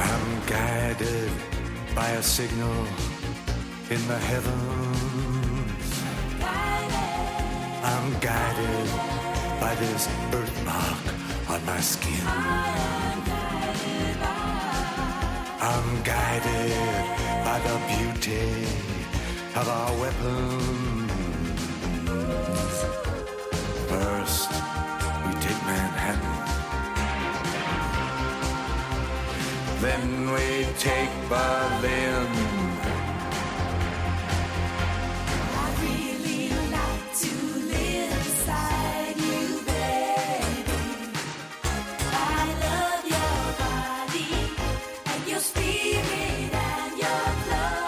I'm guided by a signal in the heavens. I'm guided by this birthmark on my skin. I'm guided by the beauty of our weapons. First, we take Manhattan. Then we take Berlin. I really like to live inside you, baby. I love your body and your spirit and your blood.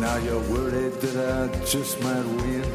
Now you're worried that I just might win.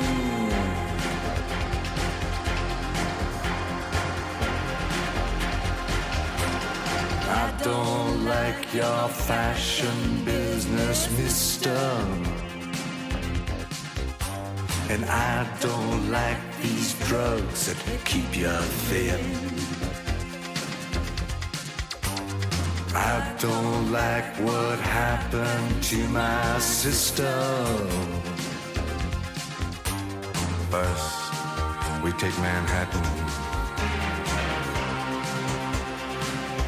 I don't like your fashion business, mister. And I don't like these drugs that keep you thin. I don't like what happened to my sister. First, we take Manhattan.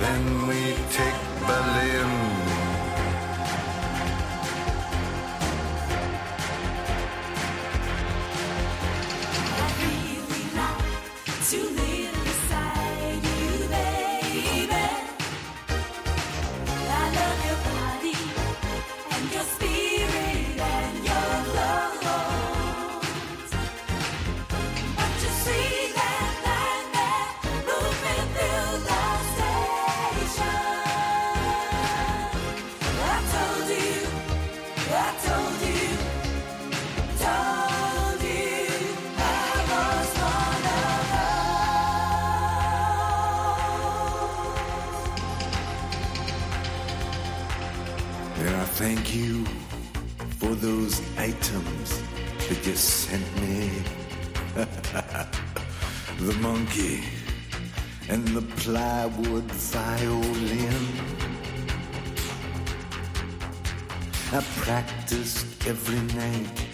Then we take Berlin. I really like to live beside you, baby. I love your body and your spirit and your clothes. But you see that line that moving through the sky. Thank you for those items that you sent me. The monkey and the plywood violin. I practiced every night.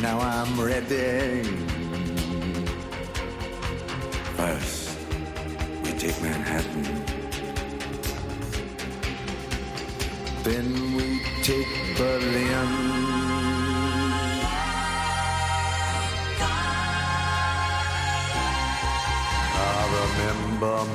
Now I'm ready. First, we take Manhattan. Then we take Berlin. Remember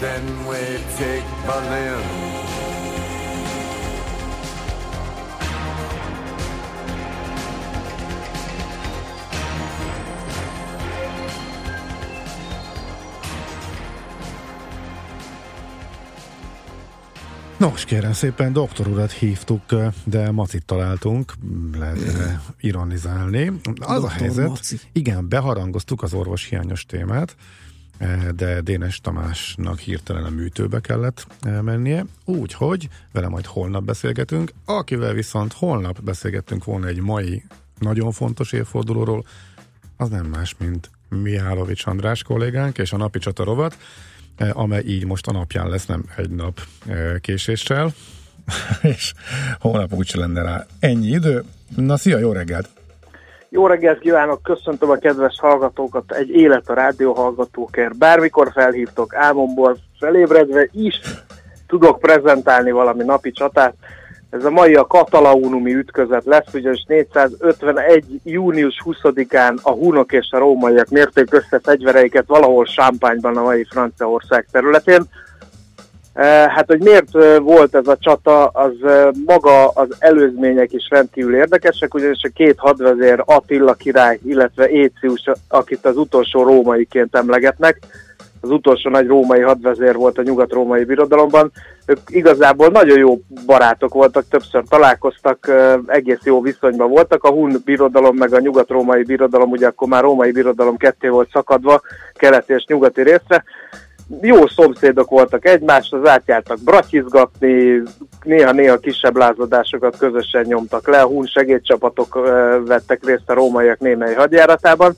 Then we take Berlin. Nos, kérem szépen, doktor urat hívtuk, de macit találtunk, lehet ironizálni. Az a helyzet, igen, beharangoztuk az orvos hiányos témát, de Dénes Tamásnak hirtelen a műtőbe kellett mennie, úgyhogy vele majd holnap beszélgetünk, akivel viszont holnap beszélgettünk volna egy mai nagyon fontos évfordulóról, az nem más, mint Mihálovics András kollégánk és a napi csata rovat, amely így most a napján lesz, nem egy nap késéssel, és holnap úgyse lenne rá ennyi idő. Na, szia, jó reggelt! Jó reggelt kívánok, köszöntöm a kedves hallgatókat, egy élet a rádió hallgatókért. Bármikor felhívtok, álmomból felébredve is tudok prezentálni valami napi csatát. Ez a mai a katalaunumi ütközet lesz, ugyanis négyszázötvenegy. június huszadikán a hunok és a rómaiak mérték össze fegyvereiket valahol Champagne-ban, a mai Franciaország területén. Hát, hogy miért volt ez a csata, az maga az előzmények is rendkívül érdekesek, ugyanis a két hadvezér, Attila király, illetve Écius, akit az utolsó rómaiként emlegetnek, az utolsó nagy római hadvezér volt a nyugat-római birodalomban, ők igazából nagyon jó barátok voltak, többször találkoztak, egész jó viszonyban voltak, a hun birodalom meg a nyugat-római birodalom, ugye akkor már római birodalom ketté volt szakadva, keleti és nyugati részre. Jó szomszédok voltak egymáshoz, átjártak bratyizgatni, néha-néha kisebb lázadásokat közösen nyomtak le, a hun segédcsapatok vettek részt a rómaiak némely hadjáratában,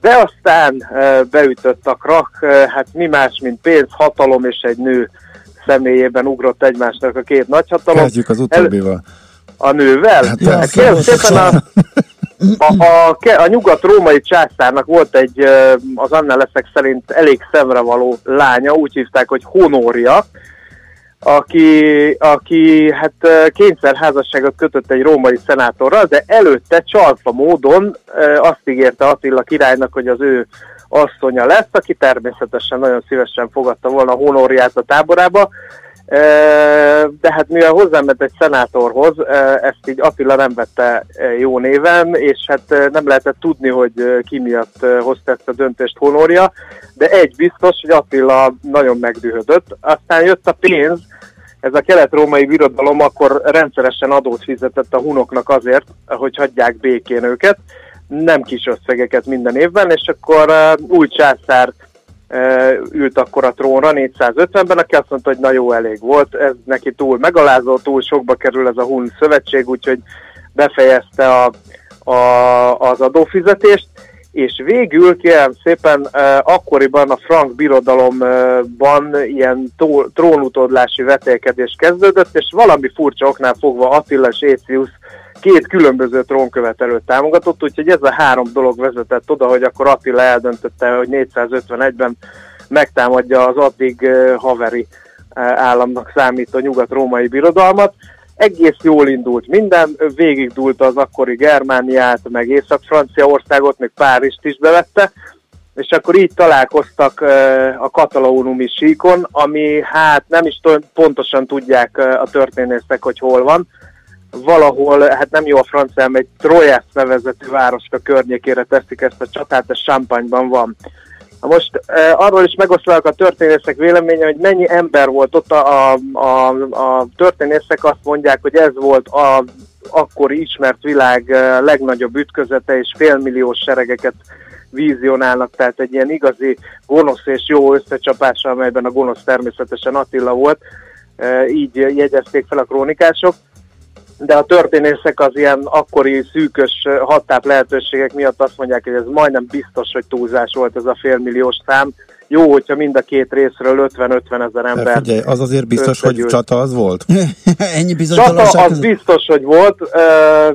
de aztán beütött a krak, hát mi más, mint pénz, hatalom és egy nő személyében ugrott egymásnak a két nagyhatalom. Kezdjük az utóbbival. A nővel? Hát, hát, kérem szépen a... A, a, a nyugat-római császárnak volt egy, az annáleszek szerint elég szemrevaló lánya, úgy hívták, hogy Honoria, aki, aki hát kényszerházasságot kötött egy római szenátorral, de előtte csalfa módon azt ígérte Attila királynak, hogy az ő asszonya lesz, aki természetesen nagyon szívesen fogadta volna Honoriát a táborába. De hát mivel hozzáment egy szenátorhoz, ezt így Attila nem vette jó néven, és hát nem lehetett tudni, hogy ki miatt hozta ezt a döntést Honoria, de egy biztos, hogy Attila nagyon megdühödött. Aztán jött a pénz, ez a kelet-római birodalom akkor rendszeresen adót fizetett a hunoknak azért, hogy hagyják békén őket, nem kis összegeket minden évben, és akkor új császár ült akkor a trónra négyszázötvenben, aki azt mondta, hogy na jó, elég volt, ez neki túl megalázó, túl sokba kerül ez a hun szövetség, úgyhogy befejezte a, a, az adófizetést, és végül, kérem szépen, akkoriban a frank birodalomban ilyen tó, trónutódlási vetélkedés kezdődött, és valami furcsa oknál fogva Attila és Écius két különböző trónkövetelőt támogatott, úgyhogy ez a három dolog vezetett oda, hogy akkor Attila eldöntötte, hogy négyszázötvenegyben megtámadja az addig haveri államnak számító nyugat-római birodalmat. Egész jól indult minden, végigdúlta az akkori Germániát, meg Észak-Franciaországot, még Párizst is bevette, és akkor így találkoztak a katalaunumi síkon, ami hát nem is pontosan tudják a történészek, hogy hol van, valahol, hát nem jó a francia, egy Troyes nevezetű városka környékére teszik ezt a csatát, ez Champagne-ban van. Most eh, arról is megoszlanak a történészek véleménye, hogy mennyi ember volt ott. A, a, a, a történészek azt mondják, hogy ez volt a akkori ismert világ eh, legnagyobb ütközete, és félmilliós seregeket vizionálnak, tehát egy ilyen igazi gonosz és jó összecsapása, amelyben a gonosz természetesen Attila volt, eh, így jegyezték fel a krónikások. De a történészek az ilyen akkori szűkös hattáp lehetőségek miatt azt mondják, hogy ez majdnem biztos, hogy túlzás volt ez a félmilliós szám. Jó, hogyha mind a két részről ötven-ötven ezer ember. Figyelj, az azért biztos, hogy csata az volt? Ennyi bizonytalanság. Csata az biztos, hogy volt.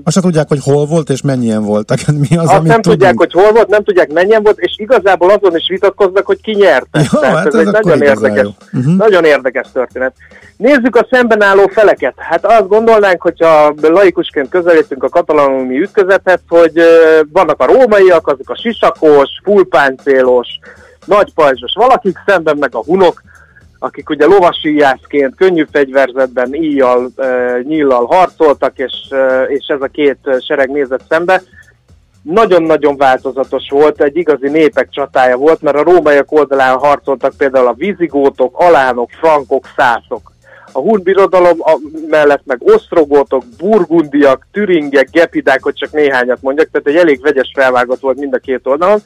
Azt sem tudják, hogy hol volt és mennyien voltak. Mi az, amit nem tudunk? Tudják, hogy hol volt, nem tudják, mennyien volt, és igazából azon is vitatkoznak, hogy ki nyerte. Jó, hát ez, ez egy nagyon érdekes, uh-huh. nagyon érdekes történet. Nézzük a szembenálló feleket. Hát azt gondolnánk, hogyha laikusként közelítünk a katalonumi ütközethez, hogy vannak a rómaiak, azok a sisakos, fullpáncélos, nagypajzsos valakik, szemben meg a hunok, akik ugye lovasíjászként, könnyű fegyverzetben, íjjal, e, nyíllal harcoltak, és, e, és ez a két sereg nézett szembe. Nagyon-nagyon változatos volt, egy igazi népek csatája volt, mert a rómaiak oldalán harcoltak például a vizigótok, alánok, frankok, szászok. A hun birodalom mellett meg osztrogótok, burgundiak, türingek, gepidák, hogy csak néhányat mondjak, tehát egy elég vegyes felvágott volt mind a két oldalon.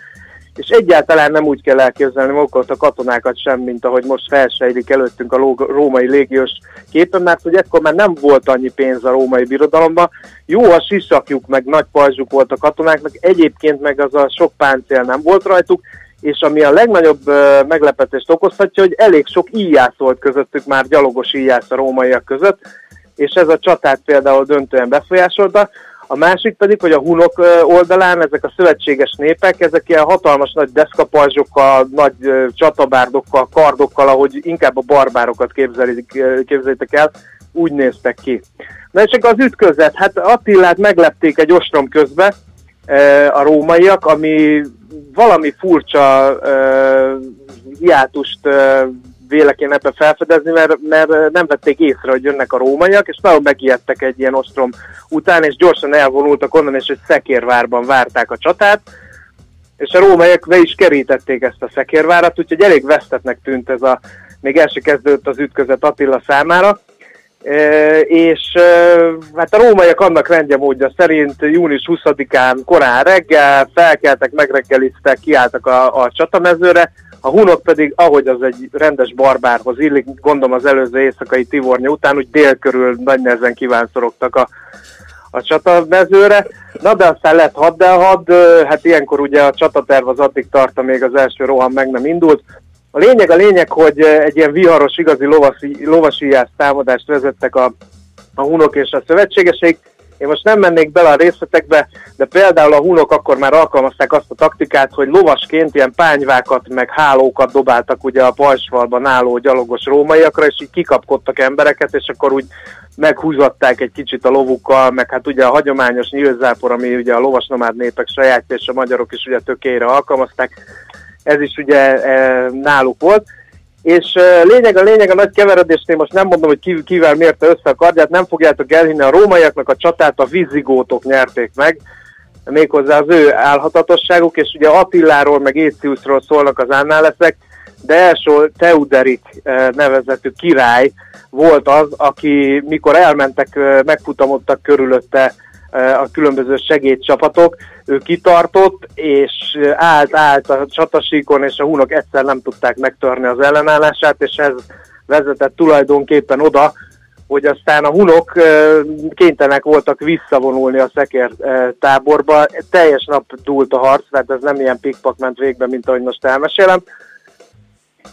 És egyáltalán nem úgy kell elképzelni magukat a katonákat sem, mint ahogy most felsejlik előttünk a ló- római légiós képen, mert hogy ekkor már nem volt annyi pénz a római birodalomban. Jó, a sisakjuk, meg nagy pajzsuk volt a katonáknak, egyébként meg az a sok páncél nem volt rajtuk, és ami a legnagyobb ö, meglepetést okozhatja, hogy elég sok íjász volt közöttük, már gyalogos íjász a rómaiak között, és ez a csatát például döntően befolyásolta. A másik pedig, hogy a hunok oldalán ezek a szövetséges népek, ezek ilyen hatalmas nagy deszkapajzsokkal, nagy csatabárdokkal, kardokkal, ahogy inkább a barbárokat képzeljétek el, úgy néztek ki. Na és csak az ütközet, hát Attilát meglepték egy ostrom közbe a rómaiak, ami valami furcsa hiátust vélek ebbe felfedezni, mert, mert nem vették észre, hogy jönnek a rómaiak, és nagyon megijedtek egy ilyen ostrom után, és gyorsan elvonultak onnan, és egy szekérvárban várták a csatát, és a rómaiak be is kerítették ezt a szekérvárat, úgyhogy elég vesztetnek tűnt ez a, még el se kezdődött az ütközet Attila számára, e, és e, hát a rómaiak annak rendje módja szerint június huszadikán korán reggel felkeltek, megreggeliztek, kiálltak a, a csatamezőre. A hunok pedig, ahogy az egy rendes barbárhoz illik, gondolom az előző éjszakai tivornya után, úgy dél körül nagy nehezen kívánszorogtak a, a csatamezőre. Na de aztán lett hadd el hadd, hát ilyenkor ugye a csataterv az addig tartta, még az első roham meg nem indult. A lényeg a lényeg, hogy egy ilyen viharos, igazi lovasi, lovasíjász támadást vezettek a, a hunok és a szövetségeség. Én most nem mennék bele a részletekbe, de például a hunok akkor már alkalmazták azt a taktikát, hogy lovasként ilyen pányvákat meg hálókat dobáltak ugye a pajzsfalban álló gyalogos rómaiakra, és így kikapkodtak embereket, és akkor úgy meghúzatták egy kicsit a lovukkal, meg hát ugye a hagyományos nyílzápor, ami ugye a lovasnomád népek sajátja, és a magyarok is ugye tökére alkalmazták, ez is ugye e, náluk volt. És lényeg a lényeg, a nagy keveredésnél most nem mondom, hogy kivel mérte össze a kardját, nem fogjátok elhinni, a rómaiaknak a csatát a vizigótok nyerték meg, méghozzá az ő álhatatosságuk, és ugye Attiláról meg Éciusról szólnak az annáleszek, de első Teuderik nevezetű király volt az, aki mikor elmentek, megfutamodtak körülötte a különböző segédcsapatok, ő kitartott, és állt, állt a csatasíkon, és a hunok egyszer nem tudták megtörni az ellenállását, és ez vezetett tulajdonképpen oda, hogy aztán a hunok kénytelenek voltak visszavonulni a szekér táborba. Teljes nap dúlt a harc, mert ez nem ilyen pikpak ment végbe, mint ahogy most elmesélem.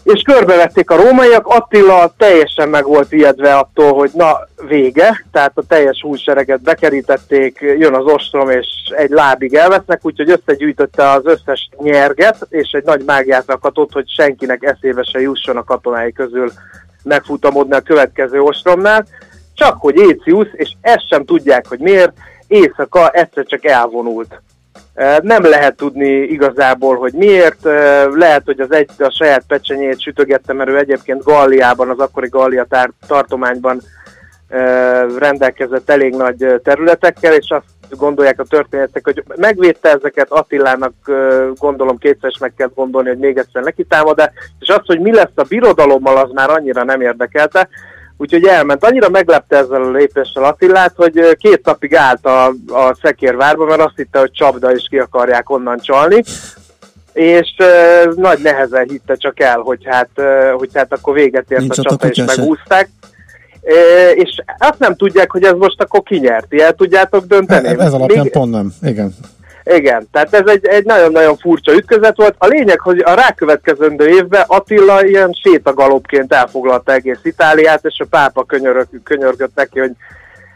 És körbevették a rómaiak, Attila teljesen meg volt ijedve attól, hogy na, vége, tehát a teljes húsereget bekerítették, jön az ostrom, és egy lábig elvesznek, úgyhogy összegyűjtötte az összes nyerget, és egy nagy mágiát rakatott, hogy senkinek eszébe se jusson a katonái közül megfutamodni a következő ostromnál, csak hogy Écius, és ezt sem tudják, hogy miért, éjszaka egyszer csak elvonult. Nem lehet tudni igazából, hogy miért. Lehet, hogy az egy, a saját pecsenyét sütögette, mert ő egyébként Galliában, az akkori Gallia tár- tartományban rendelkezett elég nagy területekkel, és azt gondolják a történetek, hogy megvédte ezeket, Attilának gondolom kétszeres meg kell gondolni, hogy még egyszer neki támad, és az, hogy mi lesz a birodalommal, az már annyira nem érdekelte, úgyhogy elment. Annyira meglepte ezzel a lépéssel Attilát, hogy két napig állt a, a Szekérvárba, mert azt hitte, hogy csapda, és ki akarják onnan csalni, és ö, nagy nehezen hitte csak el, hogy hát, ö, hogy hát akkor véget ért nincs a csata, és megúzták. É, és azt nem tudják, hogy ez most akkor kinyerti. El tudjátok dönteni? Ez, ez alapján még... pont nem. Igen. Igen, tehát ez egy, egy nagyon-nagyon furcsa ütközet volt. A lényeg, hogy a rákövetkezendő évben Attila ilyen sétagalopként elfoglalta egész Itáliát, és a pápa könyörök, könyörgött neki, hogy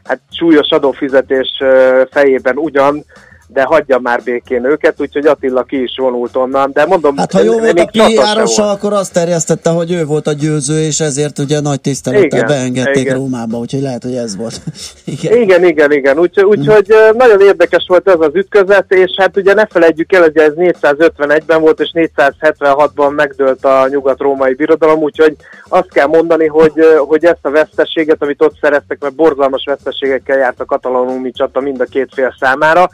hát súlyos adófizetés fejében ugyan, de hagyja már békén őket, úgyhogy Attila ki is vonult onnan, de mondom... Hát ha jól volt a pé er-osa, akkor azt terjesztette, hogy ő volt a győző, és ezért ugye nagy tisztelettel beengedték igen. Rómába, úgyhogy lehet, hogy ez volt. igen. igen, igen, igen, úgyhogy úgy, hmm. nagyon érdekes volt ez az ütközet, és hát ugye ne felejtjük el, hogy ez négyszázötvenegyben volt, és négyszázhetvenhatban megdőlt a nyugat-római birodalom, úgyhogy azt kell mondani, hogy, hogy ezt a veszteséget, amit ott szereztek, mert borzalmas veszteségekkel járt a katalonumi csata mind a két fél számára,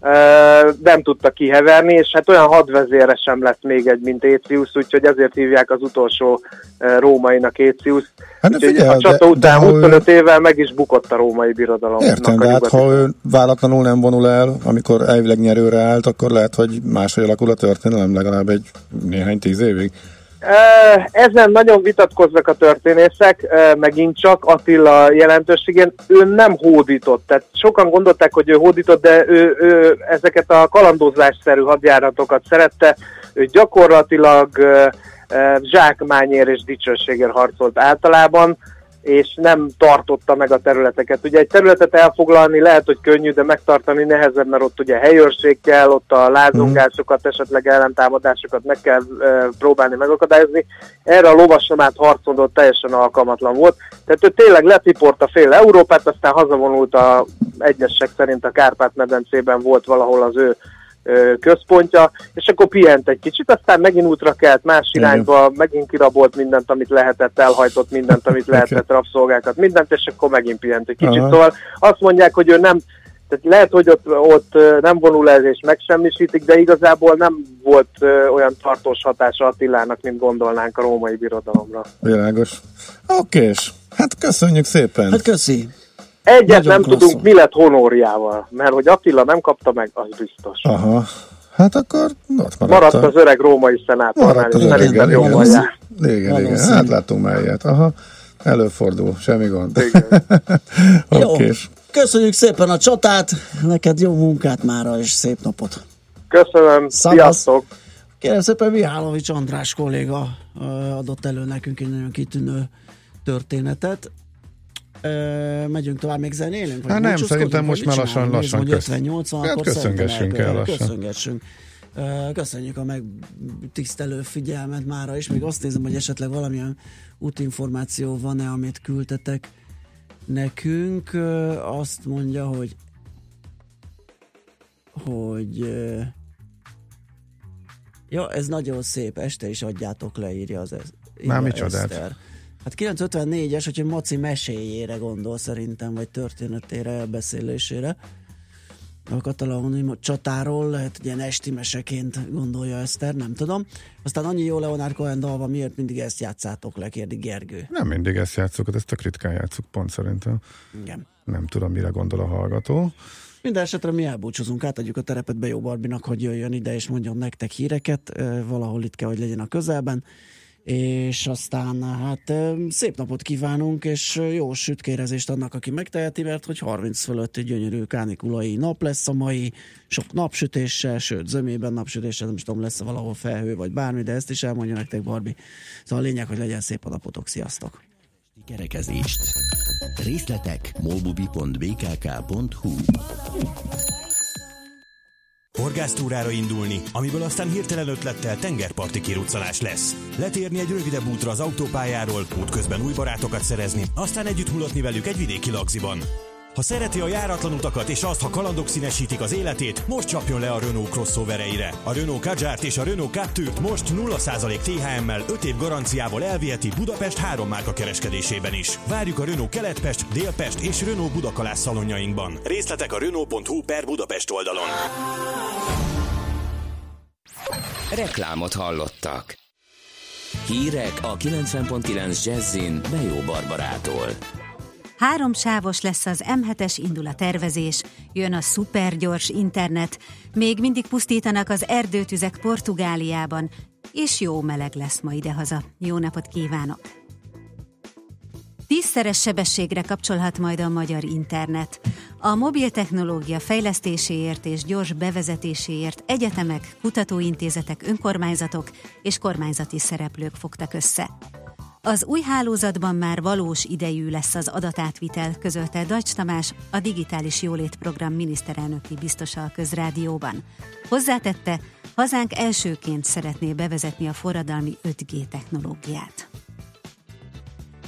Uh, nem tudta kiheverni, és hát olyan hadvezére sem lett még egy, mint Écius, úgyhogy ezért hívják az utolsó uh, rómainak Écius. Hát figyel, a csata de, után de huszonöt ő... évvel meg is bukott a római birodalom. Értem, de hát ha ő váratlanul nem vonul el, amikor elvileg nyerőre állt, akkor lehet, hogy máshogy alakul a történelem legalább egy néhány tíz évig. Uh, ezen nagyon vitatkoznak a történészek, uh, megint csak Attila jelentőségén, ő nem hódított, tehát sokan gondolták, hogy ő hódított, de ő, ő ezeket a kalandozásszerű hadjáratokat szerette, ő gyakorlatilag uh, uh, zsákmányért és dicsőségért harcolt általában, és nem tartotta meg a területeket. Ugye egy területet elfoglalni lehet, hogy könnyű, de megtartani nehezebb, mert ott ugye helyőrség kell, ott a lázongásokat, esetleg ellentámadásokat meg kell e, próbálni megakadályozni. Erre a lovasomát harcondott teljesen alkalmatlan volt. Tehát ő tényleg letiporta fél Európát, aztán hazavonult a egyesek szerint a Kárpát-medencében volt valahol az ő központja, és akkor pihent egy kicsit, aztán megint útra kelt más irányba, megint kirabolt mindent, amit lehetett, elhajtott mindent, amit lehetett, rabszolgákat, mindent, és akkor megint pihent egy kicsit. Aha. Szóval azt mondják, hogy ő nem, tehát lehet, hogy ott, ott nem vonul el és megsemmisítik, de igazából nem volt olyan tartós hatása Attilának, mint gondolnánk a római birodalomra. Világos. Okés. Hát köszönjük szépen. Hát köszi. Egyet nagyon nem tudunk, szó. Mi lett Honóriával, mert hogy Attila nem kapta meg, az biztos. Aha, hát akkor maradt, maradt a... az öreg római szenátornál, és szerintem jól mondják. Igen, igen, igen, igen. Hát látunk már ilyet. Aha, előfordul, semmi gond. Oké. Köszönjük szépen a csatát, neked jó munkát mára, és szép napot. Köszönöm, sziasztok! Kérem szépen, Mihálovics András kolléga adott elő nekünk egy nagyon kitűnő történetet. Ö, megyünk tovább, még zenélünk? Hát nem, szerintem most már lassan, lassan köszöngessünk el lassan. Köszönjük a megtisztelő figyelmet mára is, még azt nézem, hogy esetleg valamilyen útinformáció van-e, amit küldtetek nekünk. Azt mondja, hogy hogy ja, ez nagyon szép, este is adjátok le, írja az már micsodát. Hát kilencszázötvennégyes, hogyha Maci meséjére gondol szerintem, vagy történetére, elbeszélésére. A kataloni csatáról lehet, ilyen esti meseként gondolja Eszter, nem tudom. Aztán annyi jó Leonard Cohen dalva, miért mindig ezt játszátok le, kérdi Gergő. Nem mindig ezt játszok, ezt tök ritkán játszok, pont szerintem. Igen. Nem tudom, mire gondol a hallgató. Minden esetre mi elbúcsúzunk, átadjuk a terepet Bejó Barbinak, hogy jöjjön ide és mondjon nektek híreket, valahol itt kell, hogy legyen a közelben. És aztán hát szép napot kívánunk, és jó sütkérezést annak, aki megteheti, mert hogy harminc fölötti gyönyörű kánikulai nap lesz a mai, sok napsütéssel, sőt zömében napsütéssel, nem is tudom, lesz valahol felhő vagy bármi, de ezt is elmondja nektek Barbi. Szóval a lényeg, hogy legyen szép a napotok, sziasztok! Kerekezést. Részletek molbubi pont b k k pont h u. Horgásztúrára indulni, amiből aztán hirtelen ötlettel tengerparti kiruccanás lesz. Letérni egy rövidebb útra az autópályáról, útközben új barátokat szerezni, aztán együtt mulatni velük egy vidéki lagziban. Ha szereti a járatlan utakat és azt, ha kalandok színesítik az életét, most csapjon le a Renault crossovereire. A Renault Kadjar-t és a Renault Captur-t most nulla százalék té há em-mel öt év garanciával elviheti Budapest három márka kereskedésében is. Várjuk a Renault Keletpest, Délpest és Renault Budakalász szalonjainkban. Részletek a Renault.hu per Budapest oldalon. Reklámot hallottak. Hírek a kilencven pont kilenc Jazzin Bejó Barbarától. Háromsávos lesz az M hetes indul a tervezés, jön a szupergyors internet, még mindig pusztítanak az erdőtüzek Portugáliában, és jó meleg lesz ma idehaza. Jó napot kívánok! Tízszeres sebességre kapcsolhat majd a magyar internet. A mobil technológia fejlesztéséért és gyors bevezetéséért egyetemek, kutatóintézetek, önkormányzatok és kormányzati szereplők fogtak össze. Az új hálózatban már valós idejű lesz az adatátvitel, közölte Dajcs Tamás, a Digitális Jólétprogram miniszterelnöki biztosa a Közrádióban. Hozzátette, hazánk elsőként szeretné bevezetni a forradalmi öt G technológiát.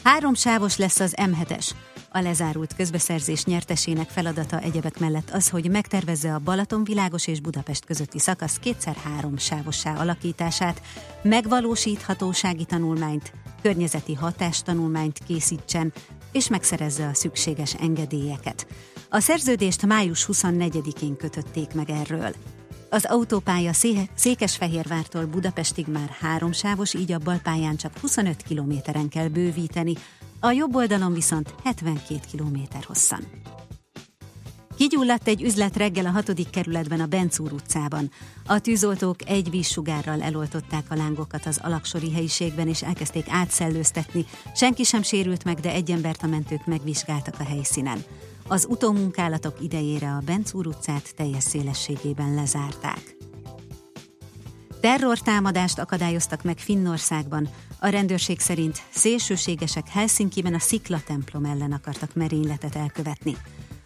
Háromsávos lesz az M hetes. A lezárult közbeszerzés nyertesének feladata egyebek mellett az, hogy megtervezze a Balatonvilágos és Budapest közötti szakasz kétszer háromsávossá alakítását, megvalósíthatósági tanulmányt, környezeti hatástanulmányt készítsen, és megszerezze a szükséges engedélyeket. A szerződést május huszonnegyedikén kötötték meg erről. Az autópálya Székesfehérvártól Budapestig már háromsávos, így a balpályán csak huszonöt kilométeren kell bővíteni, a jobb oldalon viszont hetvenkét kilométer hosszan. Kigyulladt egy üzlet reggel a hatodik kerületben, a Bencúr utcában. A tűzoltók egy vízsugárral eloltották a lángokat az alaksori helyiségben, és elkezdték átszellőztetni. Senki sem sérült meg, de egy embert a mentők megvizsgáltak a helyszínen. Az utómunkálatok idejére a Bencúr utcát teljes szélességében lezárták. Terrortámadást akadályoztak meg Finnországban. A rendőrség szerint szélsőségesek Helsinkiben a sziklatemplom ellen akartak merényletet elkövetni.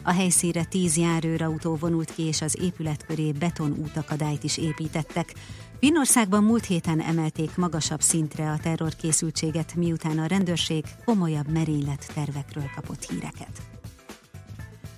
A helyszínre tíz járőrautó vonult ki, és az épület köré betonútakadályt is építettek. Finnországban múlt héten emelték magasabb szintre a terrorkészültséget, miután a rendőrség komolyabb merénylettervekről kapott híreket.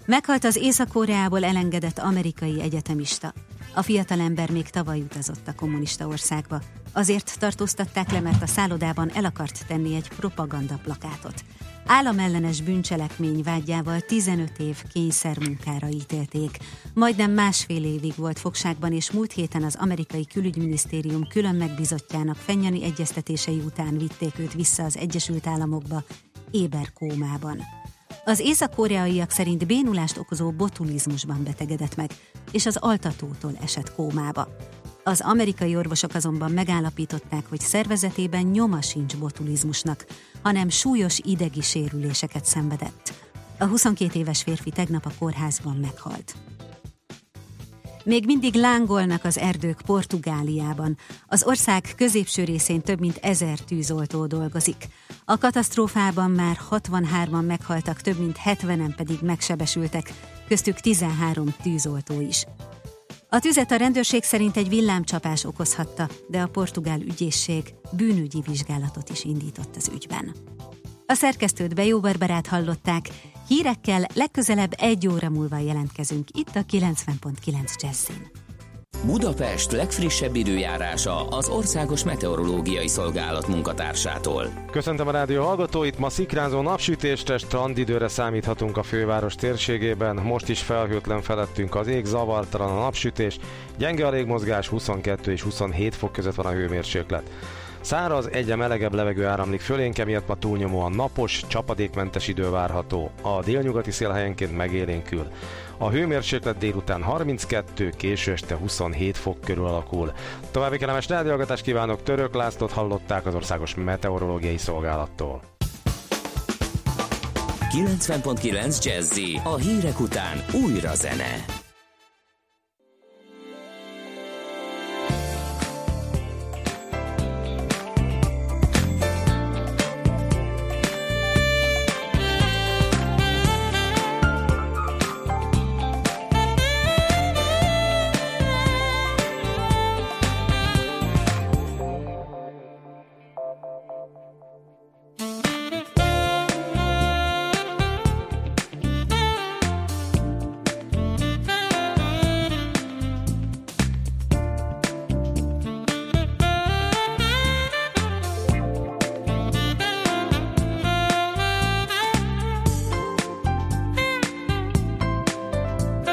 Meghalt az Észak-Koreából elengedett amerikai egyetemista. A fiatalember még tavaly utazott a kommunista országba. Azért tartóztatták le, mert a szállodában el akart tenni egy propaganda plakátot. Államellenes bűncselekmény vágyával tizenöt év kényszermunkára ítélték. Majdnem másfél évig volt fogságban, és múlt héten az amerikai külügyminisztérium külön megbízottjának fennyani egyeztetései után vitték őt vissza az Egyesült Államokba, éberkómában. Az észak-koreaiak szerint bénulást okozó botulizmusban betegedett meg, és az altatótól esett kómába. Az amerikai orvosok azonban megállapították, hogy szervezetében nyoma sincs botulizmusnak, hanem súlyos idegi sérüléseket szenvedett. A huszonkét éves férfi tegnap a kórházban meghalt. Még mindig lángolnak az erdők Portugáliában. Az ország középső részén több mint ezer tűzoltó dolgozik. A katasztrófában már hatvanhárman meghaltak, több mint hetvenen pedig megsebesültek, köztük tizenhárom tűzoltó is. A tüzet a rendőrség szerint egy villámcsapás okozhatta, de a portugál ügyészség bűnügyi vizsgálatot is indított az ügyben. A szerkesztőt, Bejó Barbarát hallották. Hírekkel legközelebb egy óra múlva jelentkezünk itt a kilencven pont kilenc Jazzin. Budapest legfrissebb időjárása az Országos Meteorológiai Szolgálat munkatársától. Köszöntöm a rádió hallgatóit! Ma szikrázó napsütésre, strandidőre számíthatunk a főváros térségében. Most is felhőtlen felettünk az ég, zavartalan a napsütés. Gyenge a légmozgás, huszonkettő és huszonhét fok között van a hőmérséklet. Száraz, egyre melegebb levegő áramlik fölénk, emiatt ma túlnyomóan napos, csapadékmentes idő várható. A délnyugati szél helyenként megélénkül. A hőmérséklet délután harminckettő, késő este huszonhét fok körül alakul. További kellemes rádióhallgatást kívánok, Török Lászlót hallották az Országos Meteorológiai Szolgálattól. kilencven pont kilenc Jazzy, a hírek után újra zene.